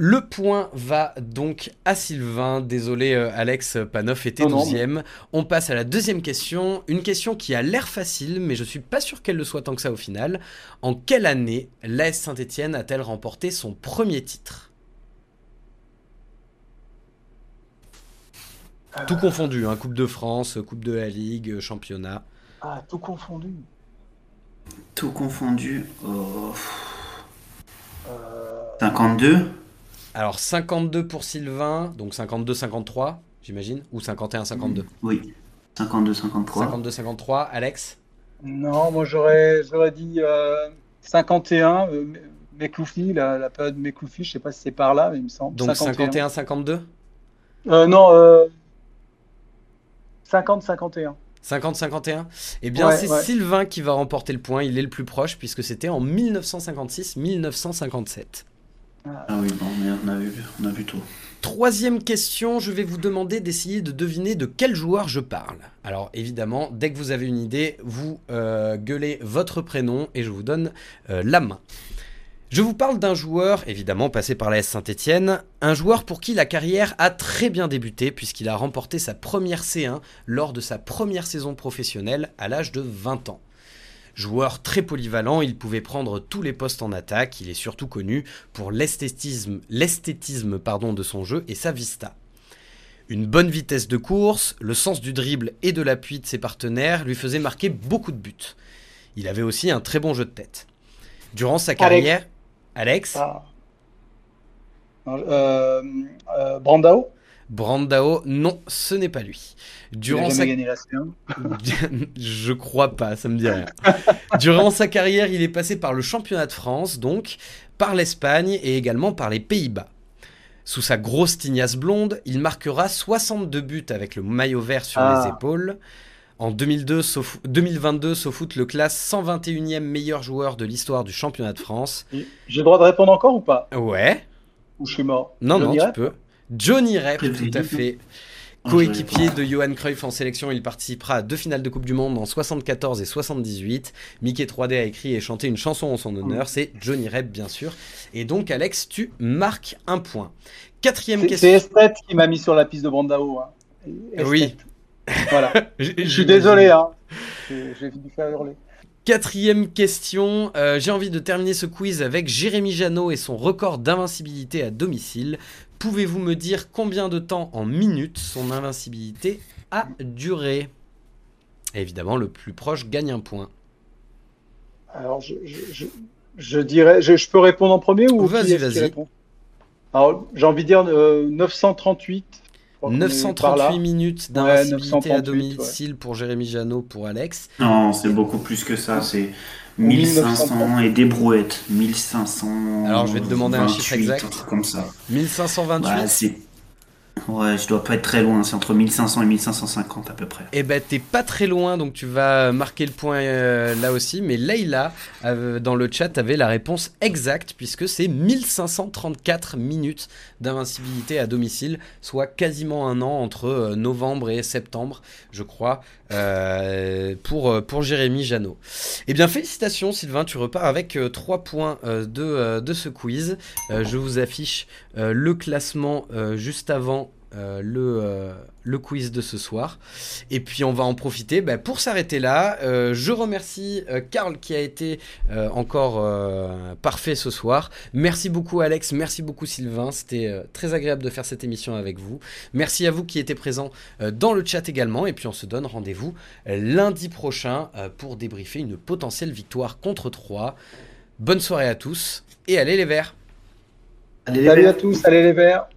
Le point va donc à Sylvain. Désolé, euh, Alex, Panoff était douzième. On passe à la deuxième question. Une question qui a l'air facile, mais je ne suis pas sûr qu'elle le soit tant que ça au final. En quelle année l'A S Saint-Etienne a-t-elle remporté son premier titre? euh... Tout confondu, hein, Coupe de France, Coupe de la Ligue, Championnat. Ah, tout confondu. Tout confondu. Oh. Euh... cinquante-deux? Alors, cinquante-deux pour Sylvain, donc cinquante-deux cinquante-trois, j'imagine, ou cinquante et un cinquante-deux. Oui, cinquante-deux cinquante-trois. cinquante-deux cinquante-trois, Alex? Non, moi j'aurais, j'aurais dit euh, cinquante et un, euh, Mekloufi, la, la période Mekloufi, je ne sais pas si c'est par là, mais il me semble. Donc cinquante et un cinquante-deux euh, Non, euh, cinquante cinquante et un. cinquante cinquante et un. Eh bien, ouais, c'est ouais. Sylvain qui va remporter le point, il est le plus proche, puisque c'était en mille neuf cent cinquante-six mille neuf cent cinquante-sept. Ah oui, bon, mais on a vu, on a vu tout. Troisième question, je vais vous demander d'essayer de deviner de quel joueur je parle. Alors évidemment, dès que vous avez une idée, vous euh, gueulez votre prénom et je vous donne euh, la main. Je vous parle d'un joueur, évidemment passé par l'A S Saint-Etienne, un joueur pour qui la carrière a très bien débuté puisqu'il a remporté sa première C un lors de sa première saison professionnelle à l'âge de vingt ans. Joueur très polyvalent, il pouvait prendre tous les postes en attaque, il est surtout connu pour l'esthétisme, l'esthétisme pardon, de son jeu et sa vista. Une bonne vitesse de course, le sens du dribble et de l'appui de ses partenaires lui faisaient marquer beaucoup de buts. Il avait aussi un très bon jeu de tête. Durant sa carrière... Alex, Alex ah. euh, euh, Brandao Brandao, non, ce n'est pas lui. Durant sa... gagné la C un. Je crois pas, ça me dit rien. Durant sa carrière, il est passé par le championnat de France, donc, par l'Espagne et également par les Pays-Bas. Sous sa grosse tignasse blonde, il marquera soixante-deux buts avec le maillot vert sur ah. les épaules. En deux mille deux, Sof... deux mille vingt-deux, SoFoot le classe cent vingt et unième meilleur joueur de l'histoire du championnat de France. J'ai le droit de répondre encore ou pas? Ouais. Ou je suis mort? Non, je non, tu peux. Johnny Rep, tout à fait. Coéquipier de Johan Cruyff en sélection, il participera à deux finales de Coupe du Monde en soixante-quatorze et soixante-dix-huit. Mickey trois D a écrit et chanté une chanson en son honneur, c'est Johnny Rep, bien sûr. Et donc, Alex, tu marques un point. Quatrième c'est, question. C'est Estet qui m'a mis sur la piste de Brandao. Hein. Oui. Voilà. je, je suis désolé, hein. j'ai, j'ai dû faire hurler. Quatrième question, euh, j'ai envie de terminer ce quiz avec Jérémy Janot et son record d'invincibilité à domicile. Pouvez-vous me dire combien de temps en minutes son invincibilité a duré? Et évidemment, le plus proche gagne un point. Alors, je, je, je, je dirais... Je, je peux répondre en premier ou... Vas-y, vas-y. Alors, j'ai envie de dire euh, neuf cent trente-huit. neuf cent trente-huit minutes d'invincibilité ouais, à domicile ouais. pour Jérémy Janot, pour Alex. Non, c'est beaucoup plus que ça, c'est... mille cinq cents et des brouettes. mille cinq cents. Alors je vais te demander un chiffre exact. Comme ça. mille cinq cent vingt-huit. Bah, c'est... Ouais, je dois pas être très loin, c'est entre mille cinq cents et mille cinq cent cinquante à peu près. Eh ben t'es pas très loin, donc tu vas marquer le point euh, là aussi, mais Leïla, euh, dans le chat, avait la réponse exacte, puisque c'est mille cinq cent trente-quatre minutes d'invincibilité à domicile, soit quasiment un an entre euh, novembre et septembre, je crois, euh, pour, euh, pour Jérémy Janot. Eh bien félicitations Sylvain, tu repars avec euh, trois points euh, de, euh, de ce quiz. Euh, je vous affiche euh, le classement euh, juste avant Euh, le, euh, le quiz de ce soir, et puis on va en profiter bah, pour s'arrêter là. Euh, je remercie euh, Carl qui a été euh, encore euh, parfait ce soir. Merci beaucoup Alex, merci beaucoup Sylvain, c'était euh, très agréable de faire cette émission avec vous. Merci à vous qui étiez présents euh, dans le chat également, et puis on se donne rendez-vous euh, lundi prochain euh, pour débriefer une potentielle victoire contre Troyes. Bonne soirée à tous et allez les Verts. Allez les Salut Verts. À tous, allez les Verts.